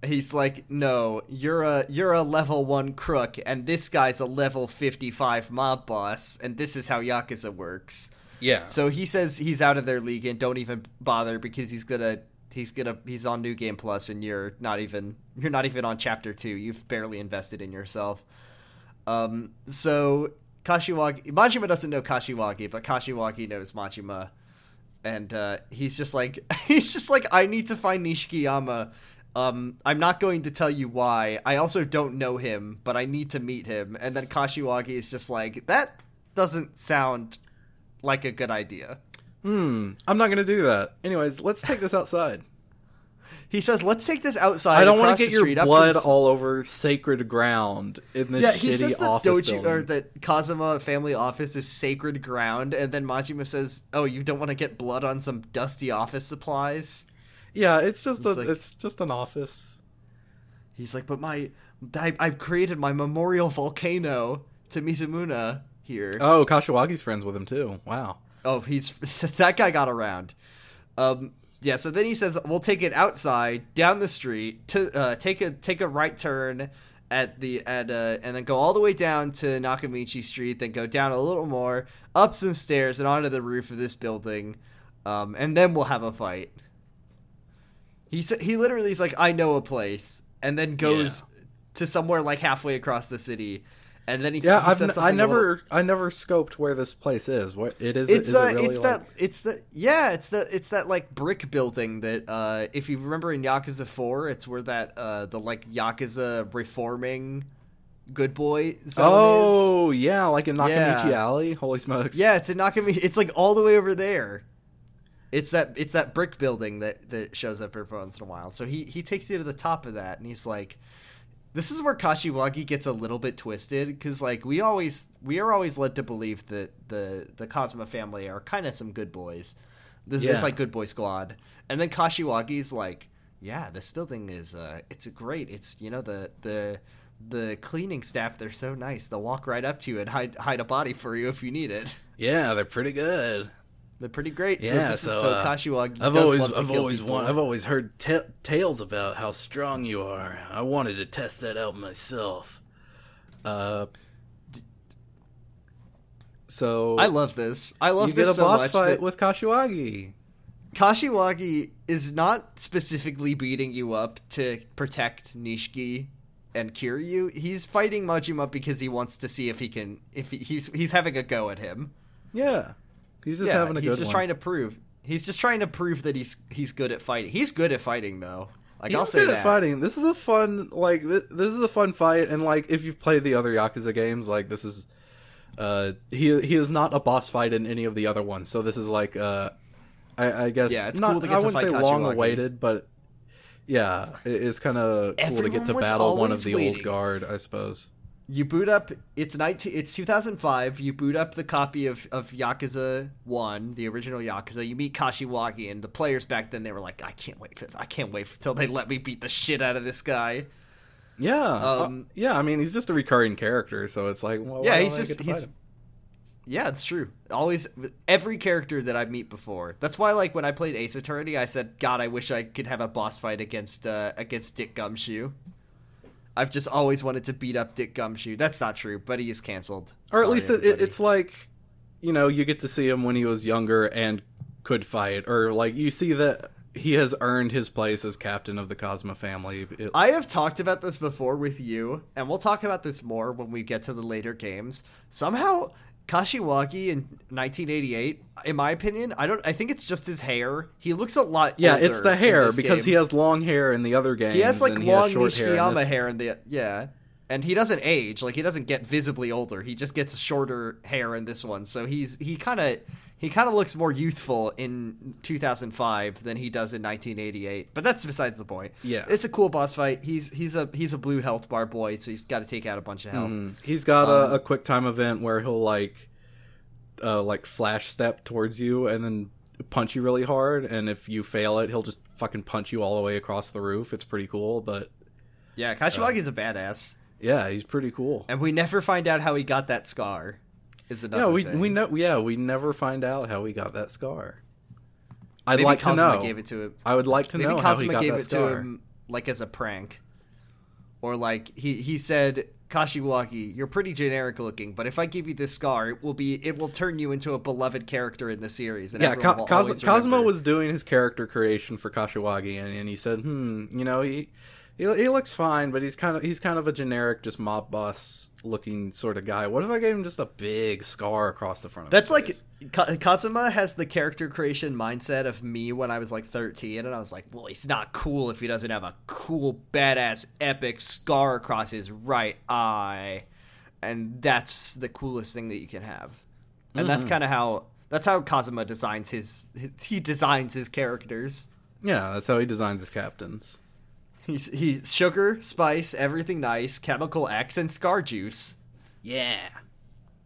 he's like, no, you're a level 1 crook, and this guy's a level 55 mob boss, and this is how Yakuza works. Yeah. So he says he's out of their league and don't even bother because he's on New Game Plus, and you're not even on Chapter 2. You've barely invested in yourself. So Majima doesn't know Kashiwagi, but Kashiwagi knows Majima, and he's just like, I need to find Nishikiyama. I'm not going to tell you why. I also don't know him, but I need to meet him. And then Kashiwagi is just like, that doesn't sound like a good idea. I'm not going to do that. Anyways, let's take this outside. He says, let's take this outside. I don't want to get your blood all over sacred ground in this shitty office. Yeah, he says that that Kazuma family office is sacred ground. And then Majima says, oh, you don't want to get blood on some dusty office supplies? Yeah, it's just an office. He's like, but I've created my memorial volcano to Mizumuna here. Oh, Kashiwagi's friends with him too. Wow. Oh, that guy got around. Yeah. So then he says, we'll take it outside down the street to take a right turn and then go all the way down to Nakamichi Street, then go down a little more, up some stairs and onto the roof of this building, and then we'll have a fight. He literally is like, I know a place, and then goes to somewhere like halfway across the city, and then he says something. I never scoped where this place is. What it is? It's that like brick building that if you remember in Yakuza 4, it's where that the like Yakuza reforming good boy zone is. Yeah, like in Nakamichi Alley. Holy smokes! Yeah, it's in Nakamichi. It's like all the way over there. It's that brick building that shows up every once in a while. So he takes you to the top of that, and he's like, this is where Kashiwagi gets a little bit twisted, because like we are always led to believe that the Kazuma family are kind of some good boys. It's like good boy squad. And then Kashiwagi's like, yeah, this building is it's great. It's, you know, the cleaning staff, they're so nice. They'll walk right up to you and hide a body for you if you need it. Yeah, they're pretty good. They're pretty great. Yeah, so Kashiwagi I've always heard tales about how strong you are. I wanted to test that out myself. So I love this. I love this so much. You get a boss fight with Kashiwagi. Kashiwagi is not specifically beating you up to protect Nishiki and Kiryu. He's fighting Majima because he wants to see if he can. He's having a go at him. Yeah. He's just having a good one. He's just trying to prove that he's good at fighting. He's good at fighting, though. Like, I'll say that. He's good at fighting. This is a fun, like, this is a fun fight, and, like, if you've played the other Yakuza games, like, this is, he is not a boss fight in any of the other ones, so this is, like, I guess, yeah, it's cool to get to fight Kashiwagi. I wouldn't say long-awaited, but, yeah, it's kind of cool to get to battle one of the old guard, I suppose. You boot up, it's 2005, you boot up the copy of Yakuza 1, the original Yakuza, you meet Kashiwagi, and the players back then, they were like, I can't wait till they let me beat the shit out of this guy. Yeah. Yeah, I mean, he's just a recurring character, so it's like, well, yeah, he's yeah, it's true. Always, every character that I meet before. That's why, like, when I played Ace Attorney, I said, God, I wish I could have a boss fight against Dick Gumshoe. I've just always wanted to beat up Dick Gumshoe. That's not true, but he is canceled. Or at least it's like, you know, you get to see him when he was younger and could fight. Or, like, you see that he has earned his place as captain of the Kazuma family. I have talked about this before with you, and we'll talk about this more when we get to the later games. Somehow, Kashiwagi in 1988, in my opinion, I think it's just his hair. He looks a lot older. Yeah, it's the hair, because he has long hair in the other games. He has like long Nishikiyama hair in the and he doesn't age. Like, he doesn't get visibly older. He just gets shorter hair in this one. So he's he kind of He kind of looks more youthful in 2005 than he does in 1988, but that's besides the point. Yeah, it's a cool boss fight. He's a blue health bar boy, so he's got to take out a bunch of health. He's got a quick time event where he'll like flash step towards you and then punch you really hard, and if you fail it, he'll just fucking punch you all the way across the roof. It's pretty cool, but yeah, Kashiwagi's a badass. Yeah, he's pretty cool. And we never find out how he got that scar. Is another thing. We never find out how he got that scar. I would like to know how he got that scar. Maybe Kazuma gave it to him like as a prank, or like he said, Kashiwagi, you're pretty generic looking, but if I give you this scar, it will turn you into a beloved character in the series. And yeah, Kazuma was doing his character creation for Kashiwagi, and he said, he looks fine, but he's kind of a generic, just mob boss looking sort of guy. What if I gave him just a big scar across the front of his face? That's like Kazuma has the character creation mindset of me when I was like 13, and I was like, well, he's not cool if he doesn't have a cool, badass, epic scar across his right eye, and that's the coolest thing that you can have. And that's kind of how Kazuma designs his characters. Yeah, that's how he designs his captains. He's sugar, spice, everything nice, chemical X, and scar juice. Yeah.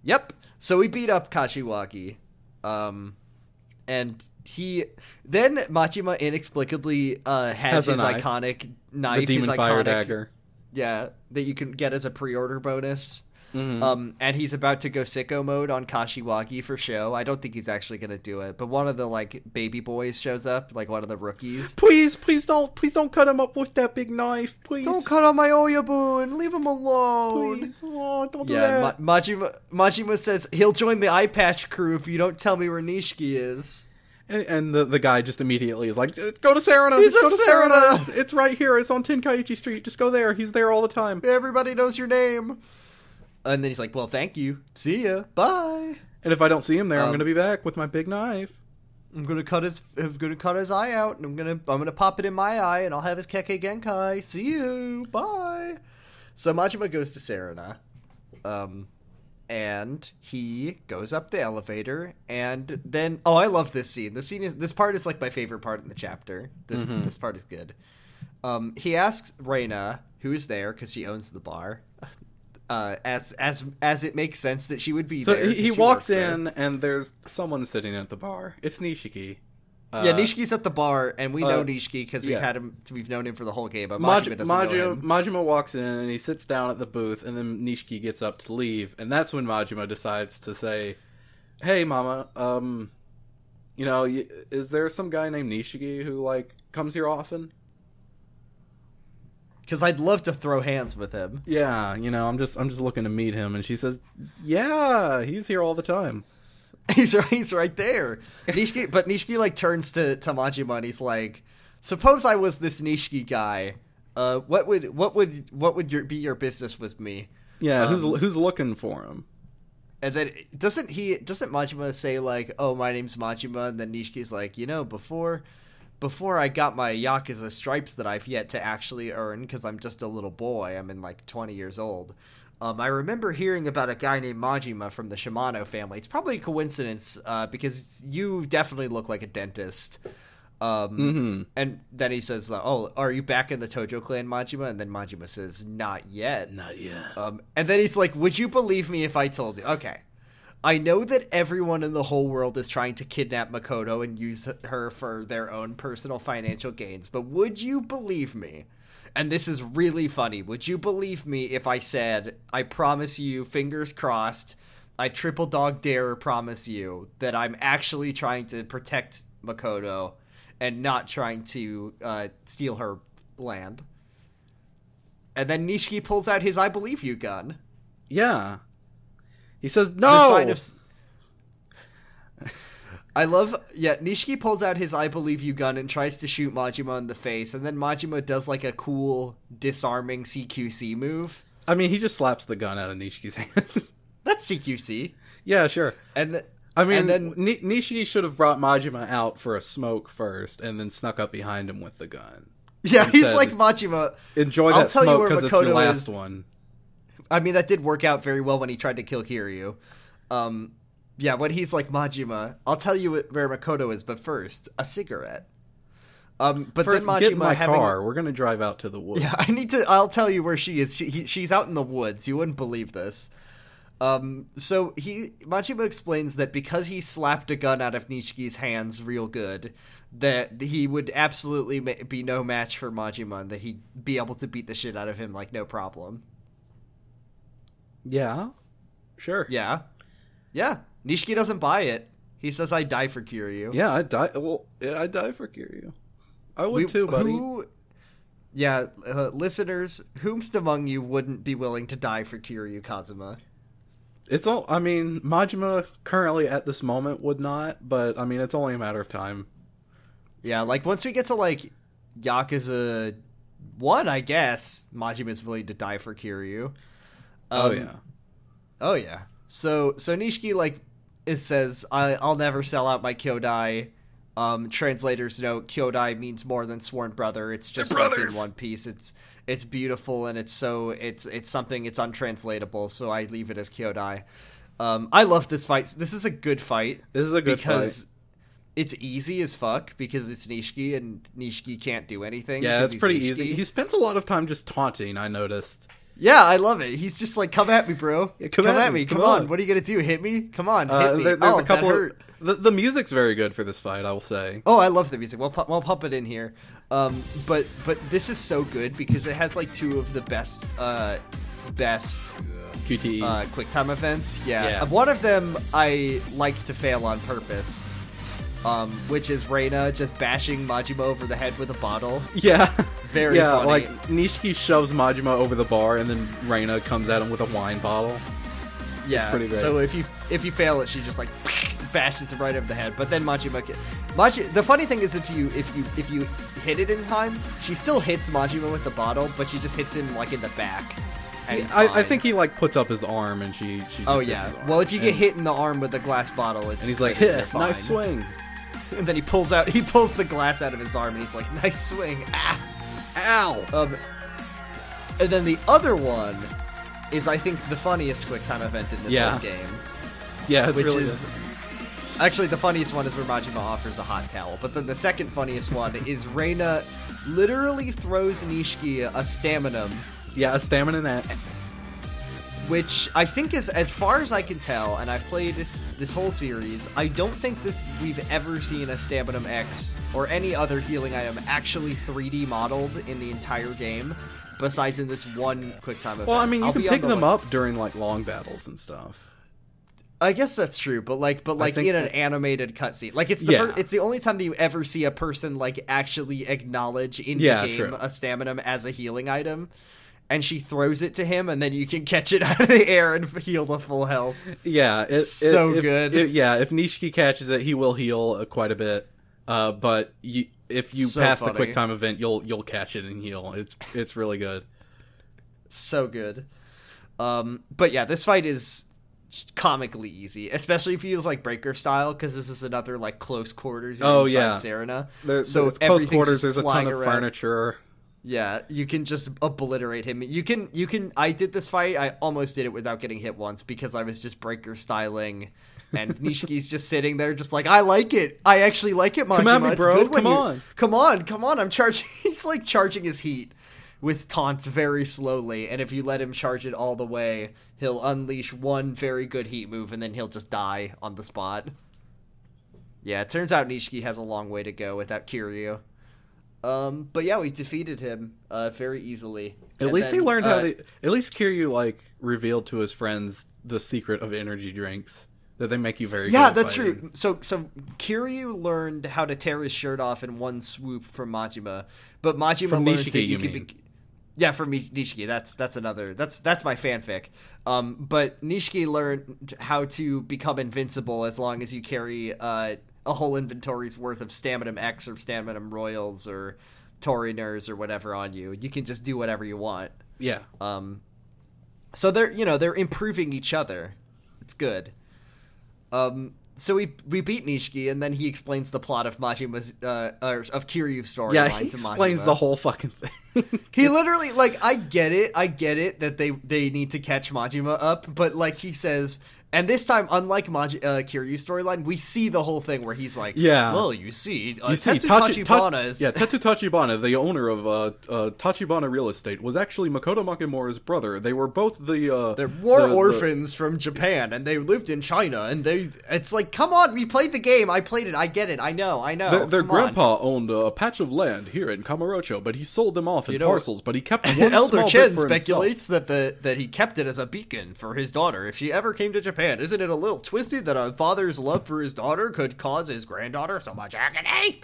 Yep. So we beat up Kashiwagi. And he... Then Majima inexplicably has his knife. Iconic knife. The demon fire dagger. Yeah, that you can get as a pre-order bonus. Mm-hmm. And he's about to go sicko mode on Kashiwagi for show. I don't think he's actually going to do it, but one of the baby boys shows up, one of the rookies. Please don't cut him up with that big knife. Please don't cut on my Oyabun. Leave him alone. Please, don't do that. Majima says he'll join the eye patch crew if you don't tell me where Nishiki is. And the guy just immediately is like, go to Serena. He's at Serena. It's right here. It's on Tenkaichi Street. Just go there. He's there all the time. Everybody knows your name. And then he's like, well, thank you. See ya. Bye. And if I don't see him there, I'm going to be back with my big knife. I'm going to cut his eye out, and I'm going to pop it in my eye, and I'll have his Kekkei Genkai. See you. Bye. So Majima goes to Serena. And he goes up the elevator, and then I love this scene. This part is like my favorite part in the chapter. This part is good. He asks Reina, who is there because she owns the bar. As it makes sense that she would be there. So he walks in, and there's someone sitting at the bar. It's Nishiki. Nishiki's at the bar, and we know Nishiki because we've known him for the whole game. But Majima doesn't know him. Majima walks in, and he sits down at the booth, and then Nishiki gets up to leave, and that's when Majima decides to say, "Hey, Mama, is there some guy named Nishiki who comes here often?" Because I'd love to throw hands with him. Yeah, I'm just looking to meet him. And she says, yeah, he's here all the time. He's right there. Nishiki, but Nishiki, turns to Majima and he's like, suppose I was this Nishiki guy. What would be your business with me? Yeah, who's looking for him? And then doesn't Majima say, oh, my name's Majima? And then Nishiki's like, before I got my Yakuza stripes that I've yet to actually earn because I'm just a little boy, I'm 20 years old, I remember hearing about a guy named Majima from the Shimano family. It's probably a coincidence because you definitely look like a dentist. And then he says, oh, are you back in the Tojo clan, Majima? And then Majima says, not yet. And then he's like, would you believe me if I told you? Okay. I know that everyone in the whole world is trying to kidnap Makoto and use her for their own personal financial gains, but would you believe me? And this is really funny. Would you believe me if I said, I promise you, fingers crossed, I triple dog dare promise you that I'm actually trying to protect Makoto and not trying to steal her land? And then Nishiki pulls out his I Believe You gun. Yeah. He says, no! Nishiki pulls out his I Believe You gun and tries to shoot Majima in the face, and then Majima does, a cool disarming CQC move. I mean, he just slaps the gun out of Nishiki's hands. That's CQC. Yeah, sure. Nishiki should have brought Majima out for a smoke first, and then snuck up behind him with the gun. Yeah, he's said, Majima, enjoy that smoke because it's your last one. I mean, that did work out very well when he tried to kill Kiryu. Yeah, when he's like, Majima, I'll tell you where Makoto is, but first, a cigarette. But first, then Majima, get in my car. We're gonna drive out to the woods. Yeah, I'll tell you where she is. She's out in the woods. You wouldn't believe this. So Majima explains that because he slapped a gun out of Nishiki's hands real good, that he would absolutely be no match for Majima, and that he'd be able to beat the shit out of him like no problem. Yeah. Sure. Yeah. Yeah. Nishiki doesn't buy it. He says, I die for Kiryu. Yeah, I die. Well, yeah, I die for Kiryu. I would too, buddy. Listeners, whomst among you wouldn't be willing to die for Kiryu Kazuma? Majima currently at this moment would not, but, it's only a matter of time. Yeah, once we get to, Yakuza 1, I guess, Majima's willing to die for Kiryu. Oh, yeah. So Nishiki, it says, I'll never sell out my Kyodai. Translators note, Kyodai means more than sworn brother. It's just in one piece. It's beautiful, and it's untranslatable, so I leave it as Kyodai. I love this fight. This is a good fight. Because it's easy as fuck, because it's Nishiki, and Nishiki can't do anything. Yeah, it's pretty easy. He spends a lot of time just taunting, I noticed. Yeah, I love it. He's just like, come at me, bro. Yeah, come at me. Come on. What are you going to do? Hit me? Come on. Hit me. There's a couple of... The music's very good for this fight, I will say. Oh, I love the music. We'll pump it in here. But this is so good because it has two of the best QTEs. Quick time events. Yeah. One of them I like to fail on purpose. Which is Reina just bashing Majima over the head with a bottle. Yeah. Very funny. Nishiki shoves Majima over the bar, and then Reina comes at him with a wine bottle. Yeah. It's pretty great. So if you fail it, she just bashes him right over the head. But then Majima, the funny thing is if you hit it in time, she still hits Majima with the bottle, but she just hits him in the back. I think he puts up his arm, and she. Oh yeah. Well, if you get hit in the arm with a glass bottle, and he's like, "Hit, nice swing." And then he pulls the glass out of his arm, and he's like, "Nice swing, ow." And then the other one is, I think, the funniest quick time event in this whole game. Yeah, actually the funniest one is where Majima offers a hot towel. But then the second funniest one is Reina literally throws Nishiki a staminum. Yeah, a stamina axe. Which I think is, as far as I can tell, and I've played this whole series, I don't think we've ever seen a Stamina X or any other healing item actually 3D modeled in the entire game, besides in this one quick time event. Well, you can pick them up during long battles and stuff. I guess that's true, but in an animated cutscene, it's the only time that you ever see a person actually acknowledge in the game a Stamina as a healing item. And she throws it to him, and then you can catch it out of the air and heal the full health. Yeah. It's so good. If Nishiki catches it, he will heal quite a bit. But if you pass the quick time event, you'll catch it and heal. It's really good. So good. But yeah, this fight is comically easy, especially if you use breaker style, because this is another close quarters. Oh yeah, Serena. So it's close quarters. There's a ton of furniture. Yeah, you can just obliterate him. You can. I did this fight. I almost did it without getting hit once because I was just breaker styling, and Nishiki's just sitting there, just I like it. I actually like it, Majima. Come at me, bro. Come on. I'm charging. He's charging his heat with taunts very slowly, and if you let him charge it all the way, he'll unleash one very good heat move, and then he'll just die on the spot. Yeah, it turns out Nishiki has a long way to go without Kiryu. But yeah, we defeated him very easily. At least he learned how to. At least Kiryu revealed to his friends the secret of energy drinks, that they make you very. Yeah, good at fighting. That's true. So Kiryu learned how to tear his shirt off in one swoop from Majima, but Majima from learned Nishiki, that you mean. From Nishiki. That's another. That's my fanfic. But Nishiki learned how to become invincible as long as you carry a whole inventory's worth of Staminum X or Staminum Royals or Tauriners or whatever on you. You can just do whatever you want. Yeah. So they're improving each other. It's good. So we beat Nishiki, and then he explains the plot of Majima's of Kiryu's storyline to Majima. Yeah, he explains the whole fucking thing. He literally I get it that they need to catch Majima up, but he says. And this time, unlike Kiryu's storyline, we see the whole thing where he's like, yeah, well, you see Tachibana is... Yeah, Tetsu Tachibana, the owner of Tachibana Real Estate, was actually Makoto Makemore's brother. They were both the... They're war orphans from Japan, and they lived in China, and they... It's like, come on, we played the game, I played it, I get it, I know. Their grandpa owned a patch of land here in Kamurocho, but he sold them off in parcels, but he kept one small bit for himself. Elder Chen speculates that he kept it as a beacon for his daughter if she ever came to Japan. Isn't it a little twisted that a father's love for his daughter could cause his granddaughter so much agony?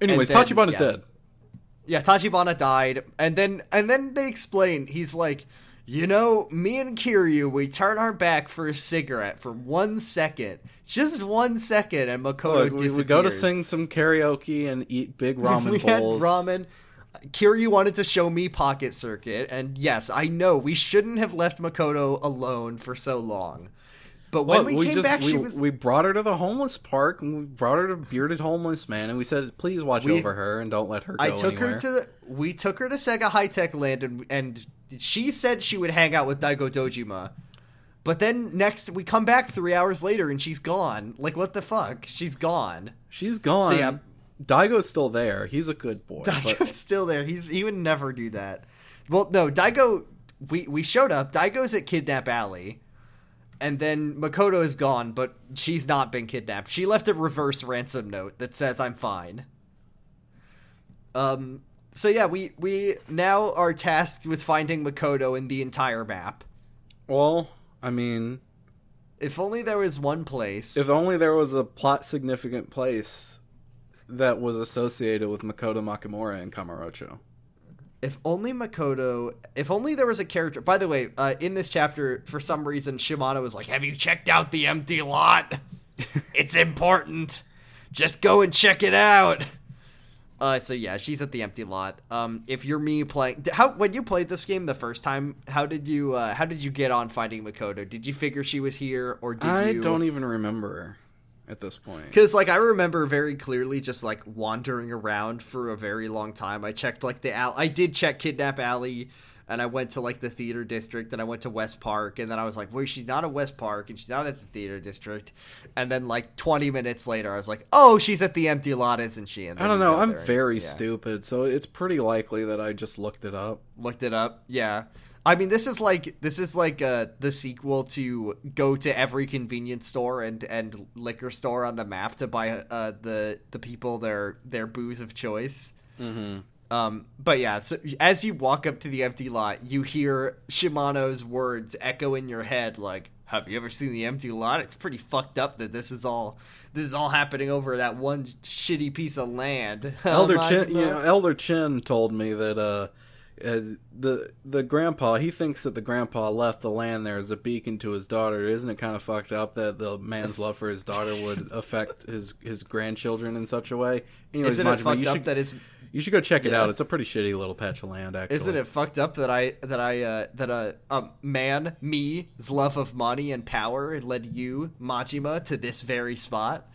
Anyways, Tachibana's dead. Yeah, Tachibana died, and then they explain, he's like, you know, me and Kiryu, we turn our back for a cigarette for 1 second. Just 1 second, and Makoto disappears. We go to sing some karaoke and eat big ramen bowls. We had ramen. Kiryu wanted to show me Pocket Circuit, and yes, I know, we shouldn't have left Makoto alone for so long. But when we came back, she was... We brought her to the homeless park, and we brought her to bearded homeless man, and we said, please watch over her and don't let her go anywhere. We took her to Sega High-Tech Land, and she said she would hang out with Daigo Dojima. But then we come back 3 hours later, and she's gone. Like, what the fuck? She's gone. So, yeah. Daigo's still there. He's a good boy. Daigo's still there. He would never do that. Well, no, Daigo... We showed up. Daigo's at Kidnap Alley. And then Makoto is gone, but she's not been kidnapped. She left a reverse ransom note that says, I'm fine. So yeah, we now are tasked with finding Makoto in the entire map. Well, I mean... If only there was one place. If only there was a plot-significant place... that was associated with Makoto Macklemore and Kamurocho. If only there was a character... By the way, in this chapter, for some reason, Shimano was like, have you checked out the empty lot? It's important. Just go and check it out. So yeah, she's at the empty lot. If you're me playing... When you played this game the first time, how did you get on finding Makoto? Did you figure she was here, or did I you... I don't even remember at this point, because like I remember very clearly just like wandering around for a very long time. I checked like I did check Kidnap Alley, and I went to like the theater district, and I went to West Park, and then I was like, well, she's not at West Park, and she's not at the theater district. And then like 20 minutes later I was like, oh, she's at the empty lot, isn't she? And I don't know, I'm very stupid, so it's pretty likely that I just looked it up. Yeah, I mean, this is like the sequel to go to every convenience store and liquor store on the map to buy the people their booze of choice. Mm-hmm. But yeah, so as you walk up to the empty lot, you hear Shimano's words echo in your head, like, "Have you ever seen the empty lot? It's pretty fucked up that this is all happening over that one shitty piece of land." Elder Chen told me that. The grandpa, he thinks that the grandpa left the land there as a beacon to his daughter. Isn't it kind of fucked up that the man's love for his daughter would affect his grandchildren in such a way? Anyways, isn't it fucked up that you should go check it out. It's a pretty shitty little patch of land, actually. Isn't it fucked up that a man, me's love of money and power led you, Majima, to this very spot?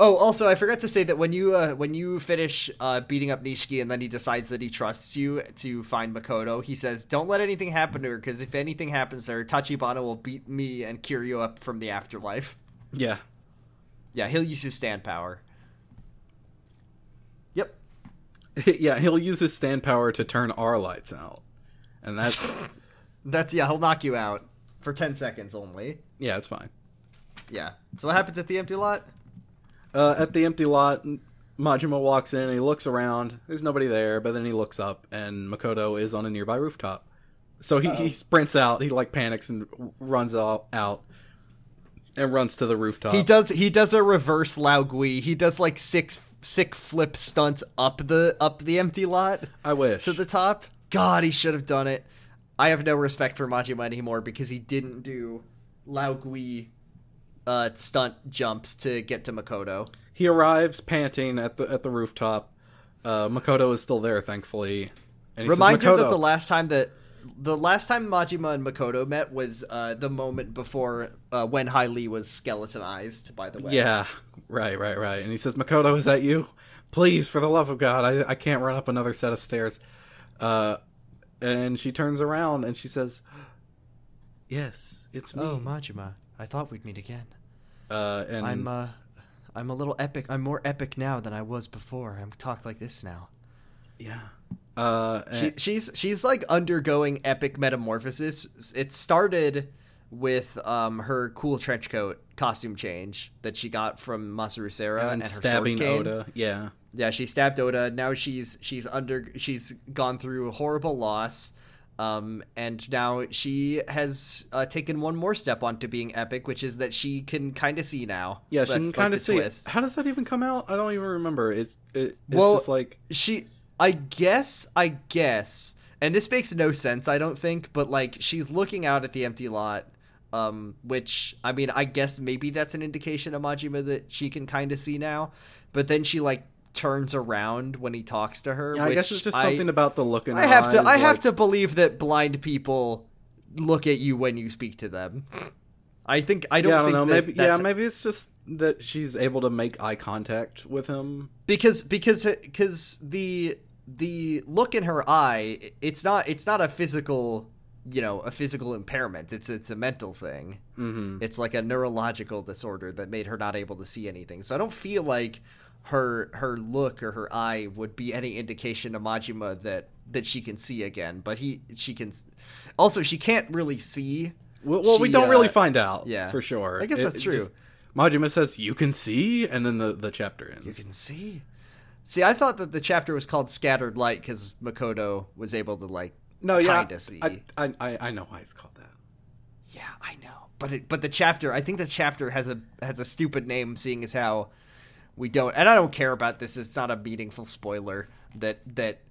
Oh, also, I forgot to say that when you finish beating up Nishiki, and then he decides that he trusts you to find Makoto, he says, don't let anything happen to her, because if anything happens to her, Tachibana will beat me and Kiryu up from the afterlife. Yeah. Yeah, he'll use his stand power. Yep. Yeah, he'll use his stand power to turn our lights out. And that's... yeah, he'll knock you out for 10 seconds only. Yeah, it's fine. Yeah. So what happens at the empty lot? At the empty lot, Majima walks in and he looks around. There's nobody there, but then he looks up and Makoto is on a nearby rooftop. So he sprints out. He like panics and runs out and runs to the rooftop. He does a reverse Lao Gui. He does like sick flip stunts up the empty lot. I wish. To the top. God, he should have done it. I have no respect for Majima anymore because he didn't do Lao Gui stunt jumps to get to Makoto. He arrives panting at the rooftop. Makoto is still there, thankfully. And remind him that the last time Majima and Makoto met was the moment before when Haile was skeletonized. By the way, yeah, right. And he says, "Makoto, is that you? Please, for the love of God, I can't run up another set of stairs." And she turns around and she says, Yes, it's me. Oh, Majima. I thought we'd meet again. And I'm a little epic. I'm more epic now than I was before. I'm talked like this now. Yeah. She's like undergoing epic metamorphosis. It started with her cool trench coat costume change that she got from Masaru Sera and her stabbing sword cane. Oda. Yeah. Yeah, she stabbed Oda. Now she's gone through a horrible loss. And now she has taken one more step onto being epic, which is that she can kind of see now. Yeah, she can kind of see. Twist. How does that even come out? I don't even remember. It's just like she. I guess, and this makes no sense. I don't think, but like she's looking out at the empty lot, which I mean, I guess maybe that's an indication of Majima that she can kind of see now. But then she like turns around when he talks to her. Yeah, which I guess it's just something about the look in her eyes. I have to believe that blind people look at you when you speak to them. I don't know. Maybe it's just that she's able to make eye contact with him because the look in her eye, it's not a physical, you know, a physical impairment. It's a mental thing. Mm-hmm. It's like a neurological disorder that made her not able to see anything. So I don't feel like her look or her eye would be any indication to Majima that she can see again, but she can. Also, she can't really see. Well, we don't really find out. Yeah, for sure. I guess that's true. Majima says, "You can see," and then the chapter ends. You can see. See, I thought that the chapter was called "Scattered Light" because Makoto was able to like kinda see. I know why it's called that. Yeah, I know, but the chapter. I think the chapter has a stupid name, seeing as how. We don't, and I don't care about this. It's not a meaningful spoiler that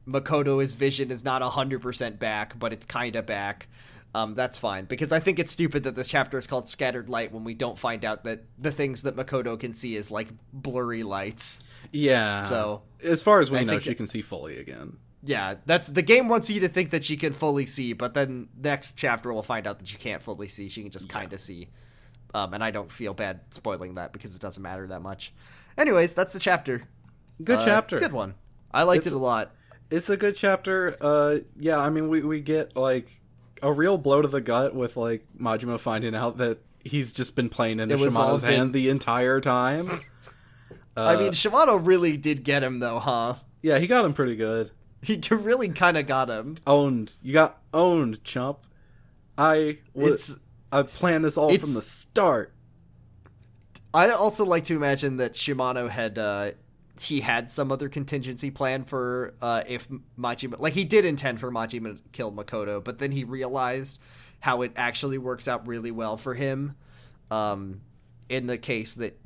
Makoto's vision is not 100% back, but it's kind of back. That's fine, because I think it's stupid that this chapter is called Scattered Light when we don't find out that the things that Makoto can see is like blurry lights. Yeah. So as far as we know, she can see fully again. Yeah, that's the game wants you to think that she can fully see, but then next chapter we'll find out that she can't fully see. She can just kind of see. And I don't feel bad spoiling that because it doesn't matter that much. Anyways, that's the chapter. Good chapter. It's a good one. I liked it a lot. It's a good chapter. Yeah, I mean, we get, like, a real blow to the gut with, like, Majima finding out that he's just been playing into Shimano's hand the entire time. I mean, Shimano really did get him, though, huh? Yeah, he got him pretty good. He really kind of got him. Owned. You got owned, chump. I planned this all from the start. I also like to imagine that Shimano had some other contingency plan for if Majima... Like, he did intend for Majima to kill Makoto, but then he realized how it actually works out really well for him in the case that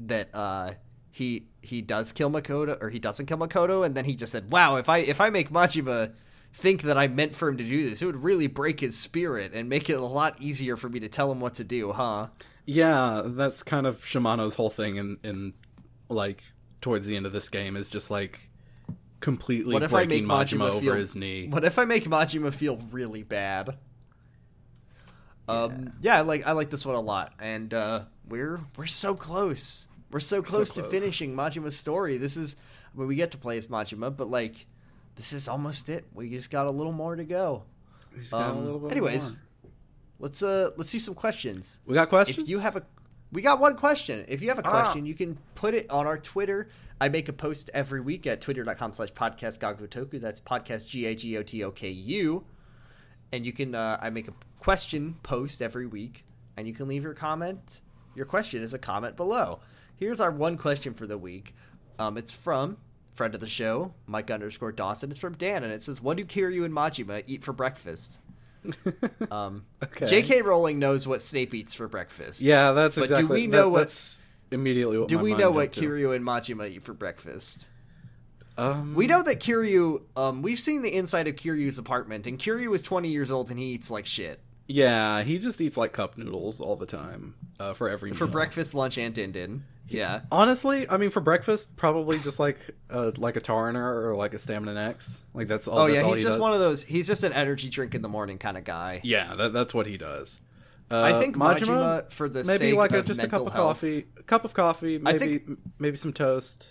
he does kill Makoto, or he doesn't kill Makoto, and then he just said, wow, if I make Majima... think that I meant for him to do this, it would really break his spirit and make it a lot easier for me to tell him what to do, huh? Yeah, that's kind of Shimano's whole thing in like towards the end of this game is just like completely breaking Majima over his knee. What if I make Majima feel really bad? Yeah, I like this one a lot, and we're so close. We're so close to finishing Majima's story. This is when we get to play as Majima, but like this is almost it. We just got a little more to go. Anyways, let's do some questions. We got questions? We got one question. If you have a question, you can put it on our Twitter. I make a post every week at twitter.com/podcastgagotoku. That's podcast GAGOTOKU. And you can I make a question post every week, and you can leave your comment. Your question is a comment below. Here's our one question for the week. It's from friend of the show, Mike_Dawson. It's from Dan, and it says, what do Kiryu and Majima eat for breakfast? Okay. J.K. Rowling knows what Snape eats for breakfast. Yeah, that's exactly. But do we know that's immediately what? Do we know what Kiryu and Majima eat for breakfast? We know that Kiryu. We've seen the inside of Kiryu's apartment, and Kiryu is 20 years old, and he eats like shit. Yeah, he just eats like cup noodles all the time for every meal. For breakfast, lunch, and din-din. Yeah. Honestly, I mean, for breakfast, probably just like a Tariner or like a Stamina X. Like that's all. Oh yeah, he's just one of those. He's just an energy drink in the morning kind of guy. Yeah, that's what he does. I think Majima for the maybe sake like of just a cup of health. Coffee, a cup of coffee, maybe some toast.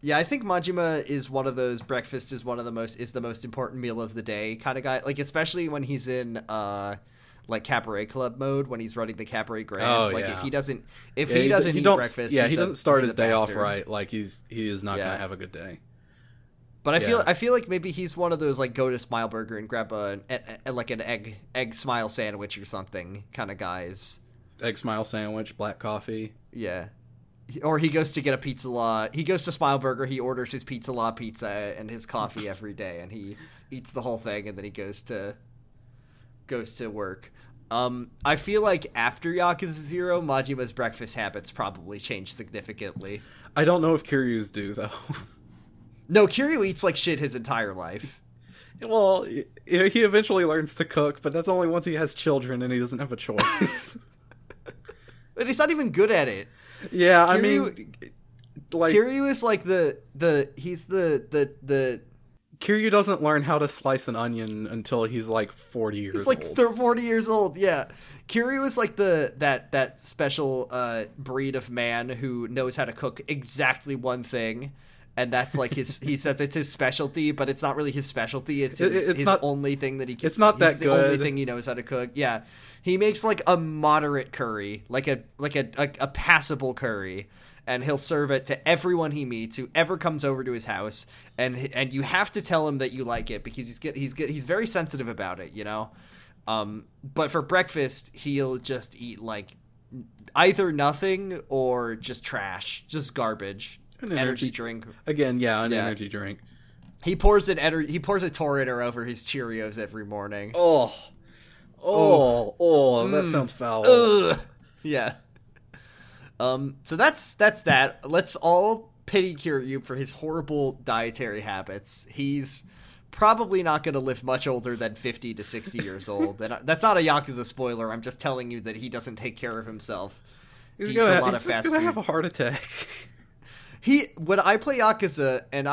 Yeah, I think Majima is one of those. Breakfast is the most important meal of the day kind of guy. Like especially when he's in like cabaret club mode when he's running the cabaret grand. Oh, like if he doesn't eat breakfast, yeah, he doesn't start his day off right. Like he is not gonna have a good day. But I feel like maybe he's one of those like go to Smile Burger and grab an egg smile sandwich or something kind of guys. Egg smile sandwich, black coffee. Yeah. Or he goes to get a pizza lot. He goes to Smile Burger. He orders his pizza lot pizza and his coffee every day, and he eats the whole thing, and then he goes to work. I feel like after Yakuza 0, Majima's breakfast habits probably change significantly. I don't know if Kiryu's do though. No, Kiryu eats like shit his entire life. Well, he eventually learns to cook, but that's only once he has children and he doesn't have a choice. But he's not even good at it. Yeah, Kiryu is like the Kiryu doesn't learn how to slice an onion until he's like 40 years old. He's like 40 years old, yeah. Kiryu is like that special breed of man who knows how to cook exactly one thing, and that's like his he says it's his specialty, but it's not really his specialty. It's his only thing that he can. It's not that good. The only thing he knows how to cook. Yeah. He makes like a moderate curry, like a passable curry. And he'll serve it to everyone he meets, whoever comes over to his house, and you have to tell him that you like it because he's very sensitive about it, you know. But for breakfast, he'll just eat like either nothing or just trash, just garbage, energy drink. Again, yeah, energy drink. He pours an a Torriter over his Cheerios every morning. Oh, that sounds foul. Ugh. Yeah. So that's that. Let's all pity Kiryu for his horrible dietary habits. He's probably not going to live much older than 50 to 60 years old. And that's not a Yakuza spoiler. I'm just telling you that he doesn't take care of himself. He's going to have a heart attack. When I play Yakuza, and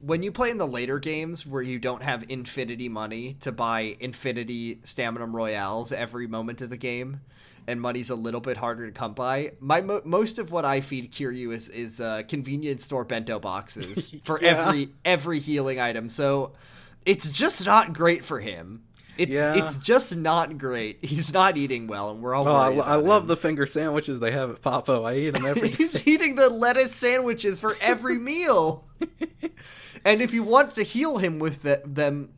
when you play in the later games where you don't have infinity money to buy infinity stamina royales every moment of the game, and money's a little bit harder to come by. Most of what I feed Kiryu is convenience store bento boxes for every healing item. So it's just not great for him. It's just not great. He's not eating well, and we're all worried about him. I love the finger sandwiches they have at Papo. I eat them every day. He's eating the lettuce sandwiches for every meal. And if you want to heal him with them...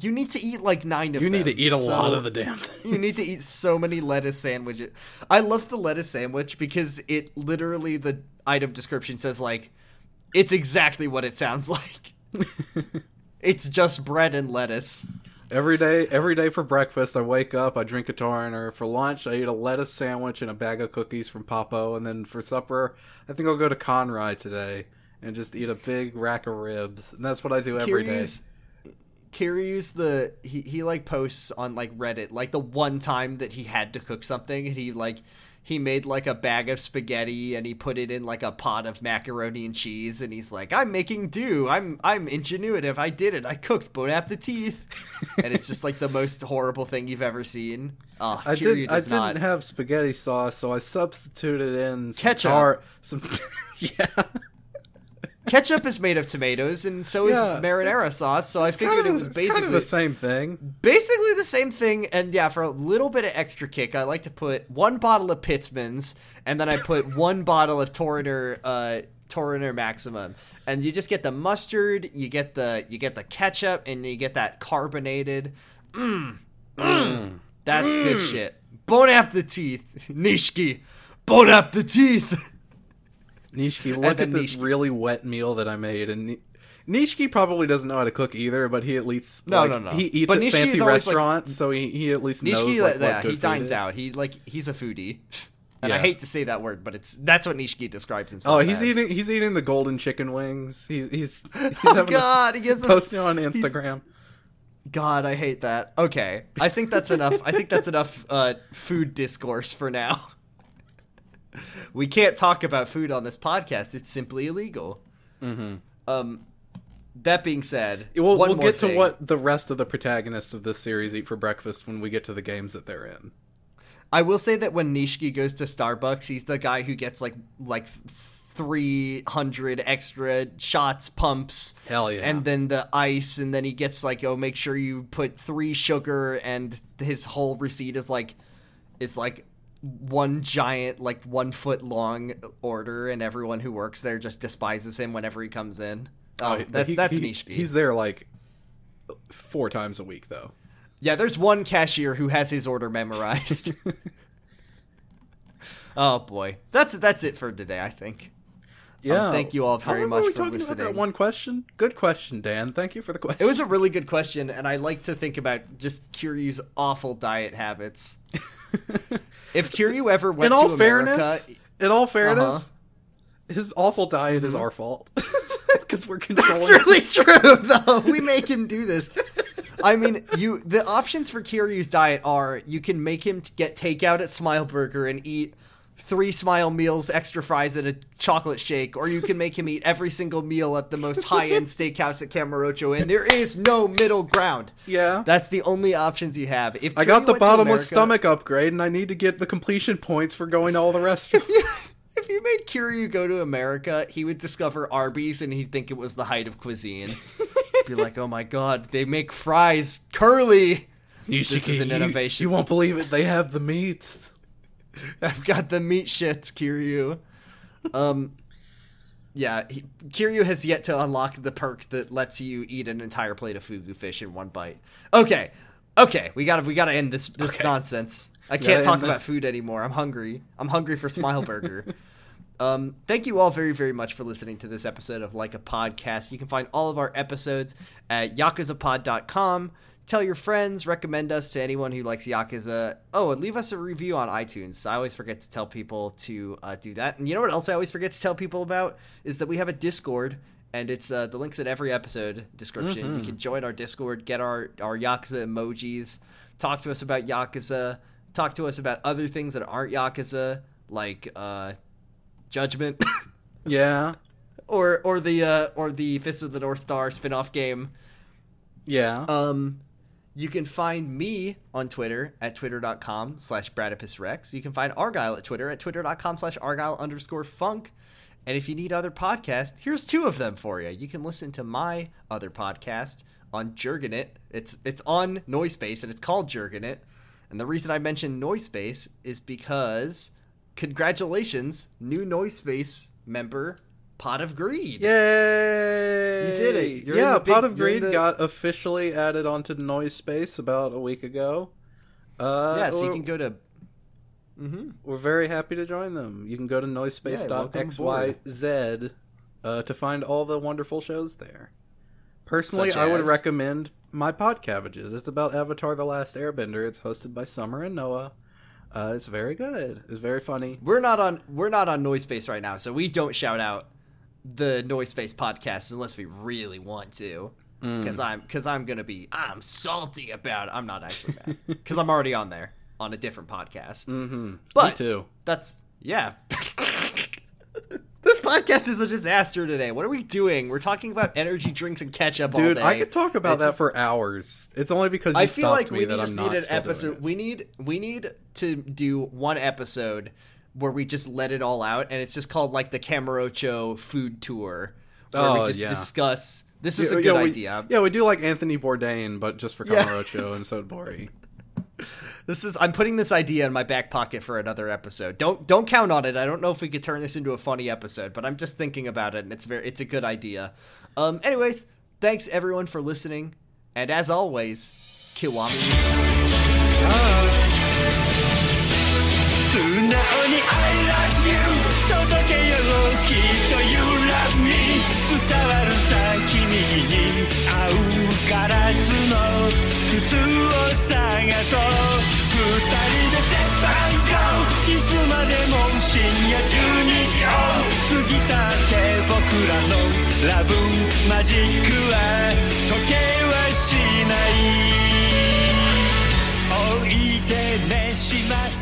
you need to eat like 9 of them. You need to eat a lot of the damn things. You need to eat so many lettuce sandwiches. I love the lettuce sandwich because it literally, the item description says like, it's exactly what it sounds like. It's just bread and lettuce. Every day for breakfast, I wake up, I drink a Torriner. For lunch, I eat a lettuce sandwich and a bag of cookies from Papo. And then for supper, I think I'll go to Conrai today and just eat a big rack of ribs. And that's what I do every day. Kiryu's he posts on like Reddit like the one time that he had to cook something, and he made like a bag of spaghetti and he put it in like a pot of macaroni and cheese, and he's like, I'm making do, I'm ingenuitive, I did it, I cooked, bon appetit. And it's just like the most horrible thing you've ever seen. I didn't have spaghetti sauce, so I substituted in some ketchup. Ketchup is made of tomatoes, and so is marinara sauce, so I figured it was basically... kind of the same thing. Basically the same thing, and yeah, for a little bit of extra kick, I like to put one bottle of Pitzman's, and then I put one bottle of Torriner Maximum. And you just get the mustard, you get the ketchup, and you get that carbonated... That's good shit. Bon appetit, Nishiki. Bon appetit. Nishiki, look at this really wet meal that I made, and Nishiki probably doesn't know how to cook either, but he at least he eats but at Nishiki fancy restaurants, like, so he at least Nishiki knows like, what good he dines is. Out. He's a foodie, and I hate to say that word, but that's what Nishiki describes himself. Oh, he's eating the golden chicken wings. He's oh God, he gets posting on Instagram. God, I hate that. Okay, I think that's enough. I think that's enough food discourse for now. We can't talk about food on this podcast. It's simply illegal. Mm-hmm. That being said, we'll get to what the rest of the protagonists of this series eat for breakfast when we get to the games that they're in. I will say that when Nishiki goes to Starbucks, he's the guy who gets like 300 extra shots, pumps. Hell yeah. And then the ice, and then he gets like, oh, make sure you put 3 sugar, and his whole receipt is like, it's like one giant, like 1 foot long order, and everyone who works there just despises him whenever he comes in. That's Nishiki. He's there like 4 times a week though. Yeah, there's one cashier who has his order memorized. Oh boy, that's it for today, I think. Yeah, thank you all very much for listening. Talking about that one question? Good question, Dan. Thank you for the question. It was a really good question, and I like to think about just Kiryu's awful diet habits. If Kiryu ever went to America, in all fairness, his awful diet is our fault because we're controlling. That's really true, though. We make him do this. I mean, the options for Kiryu's diet are you can make him get takeout at Smile Burger and eat 3 Smile meals, extra fries, and a chocolate shake, or you can make him eat every single meal at the most high-end steakhouse at Kamurocho, and there is no middle ground. Yeah. That's the only options you have. If I got the bottomless stomach upgrade, and I need to get the completion points for going to all the restaurants. If you made Kiryu go to America, he would discover Arby's, and he'd think it was the height of cuisine. Be like, oh my god, they make fries curly. This is an innovation. You won't believe it, they have the meats. I've got the meat shits, Kiryu. Kiryu has yet to unlock the perk that lets you eat an entire plate of fugu fish in one bite. Okay, we gotta end this nonsense. I can't talk about food anymore. I'm hungry for Smile Burger. Thank you all very, very much for listening to this episode of Like a Podcast. You can find all of our episodes at yakuzapod.com. Tell your friends, recommend us to anyone who likes Yakuza. Oh, and leave us a review on iTunes. I always forget to tell people to do that. And you know what else I always forget to tell people about is that we have a Discord, and it's the link's in every episode description. You can join our Discord, get our Yakuza emojis, talk to us about Yakuza, talk to us about other things that aren't Yakuza, like Judgment, yeah, or the Fist of the North Star spin-off game, yeah. You can find me on Twitter at twitter.com/bradipusrex. You can find Argyle at Twitter at twitter.com/argyle_funk. And if you need other podcasts, here's 2 of them for you. You can listen to my other podcast on Jergen It. It's on NoiseSpace, and it's called Jergen It. And the reason I mentioned NoiseSpace is because, congratulations, new NoiseSpace member, Pot of Greed. Yay! You did it. Pot of Greed got officially added onto NoiseSpace about a week ago. So you can go to... We're very happy to join them. You can go to noisespace.xyz to find all the wonderful shows there. Personally, I would recommend my Podcavages. It's about Avatar The Last Airbender. It's hosted by Summer and Noah. It's very good. It's very funny. We're not on NoiseSpace right now, so we don't shout out the NoiseSpace podcast unless we really want to, because I'm salty about it. I'm not actually mad because I'm already on there on a different podcast. But me too. This podcast is a disaster today. What are we doing? We're talking about energy drinks and ketchup all day. Dude, I could talk about that for hours. It's only because you stopped me that I'm not still doing it. I feel like we just need an episode. We need to do one episode where we just let it all out, and it's just called like the Kamurocho food tour, where we just discuss. This is a good idea. Yeah, we do like Anthony Bourdain, but just for Kamurocho and Sodbori. I'm putting this idea in my back pocket for another episode. Don't count on it. I don't know if we could turn this into a funny episode, but I'm just thinking about it, and it's a good idea. Anyways, thanks everyone for listening, and as always, Kiwami. 2人でステップアンドいつまでも深夜12時を過ぎたって僕らのラブマジックは時計はしないおいでねします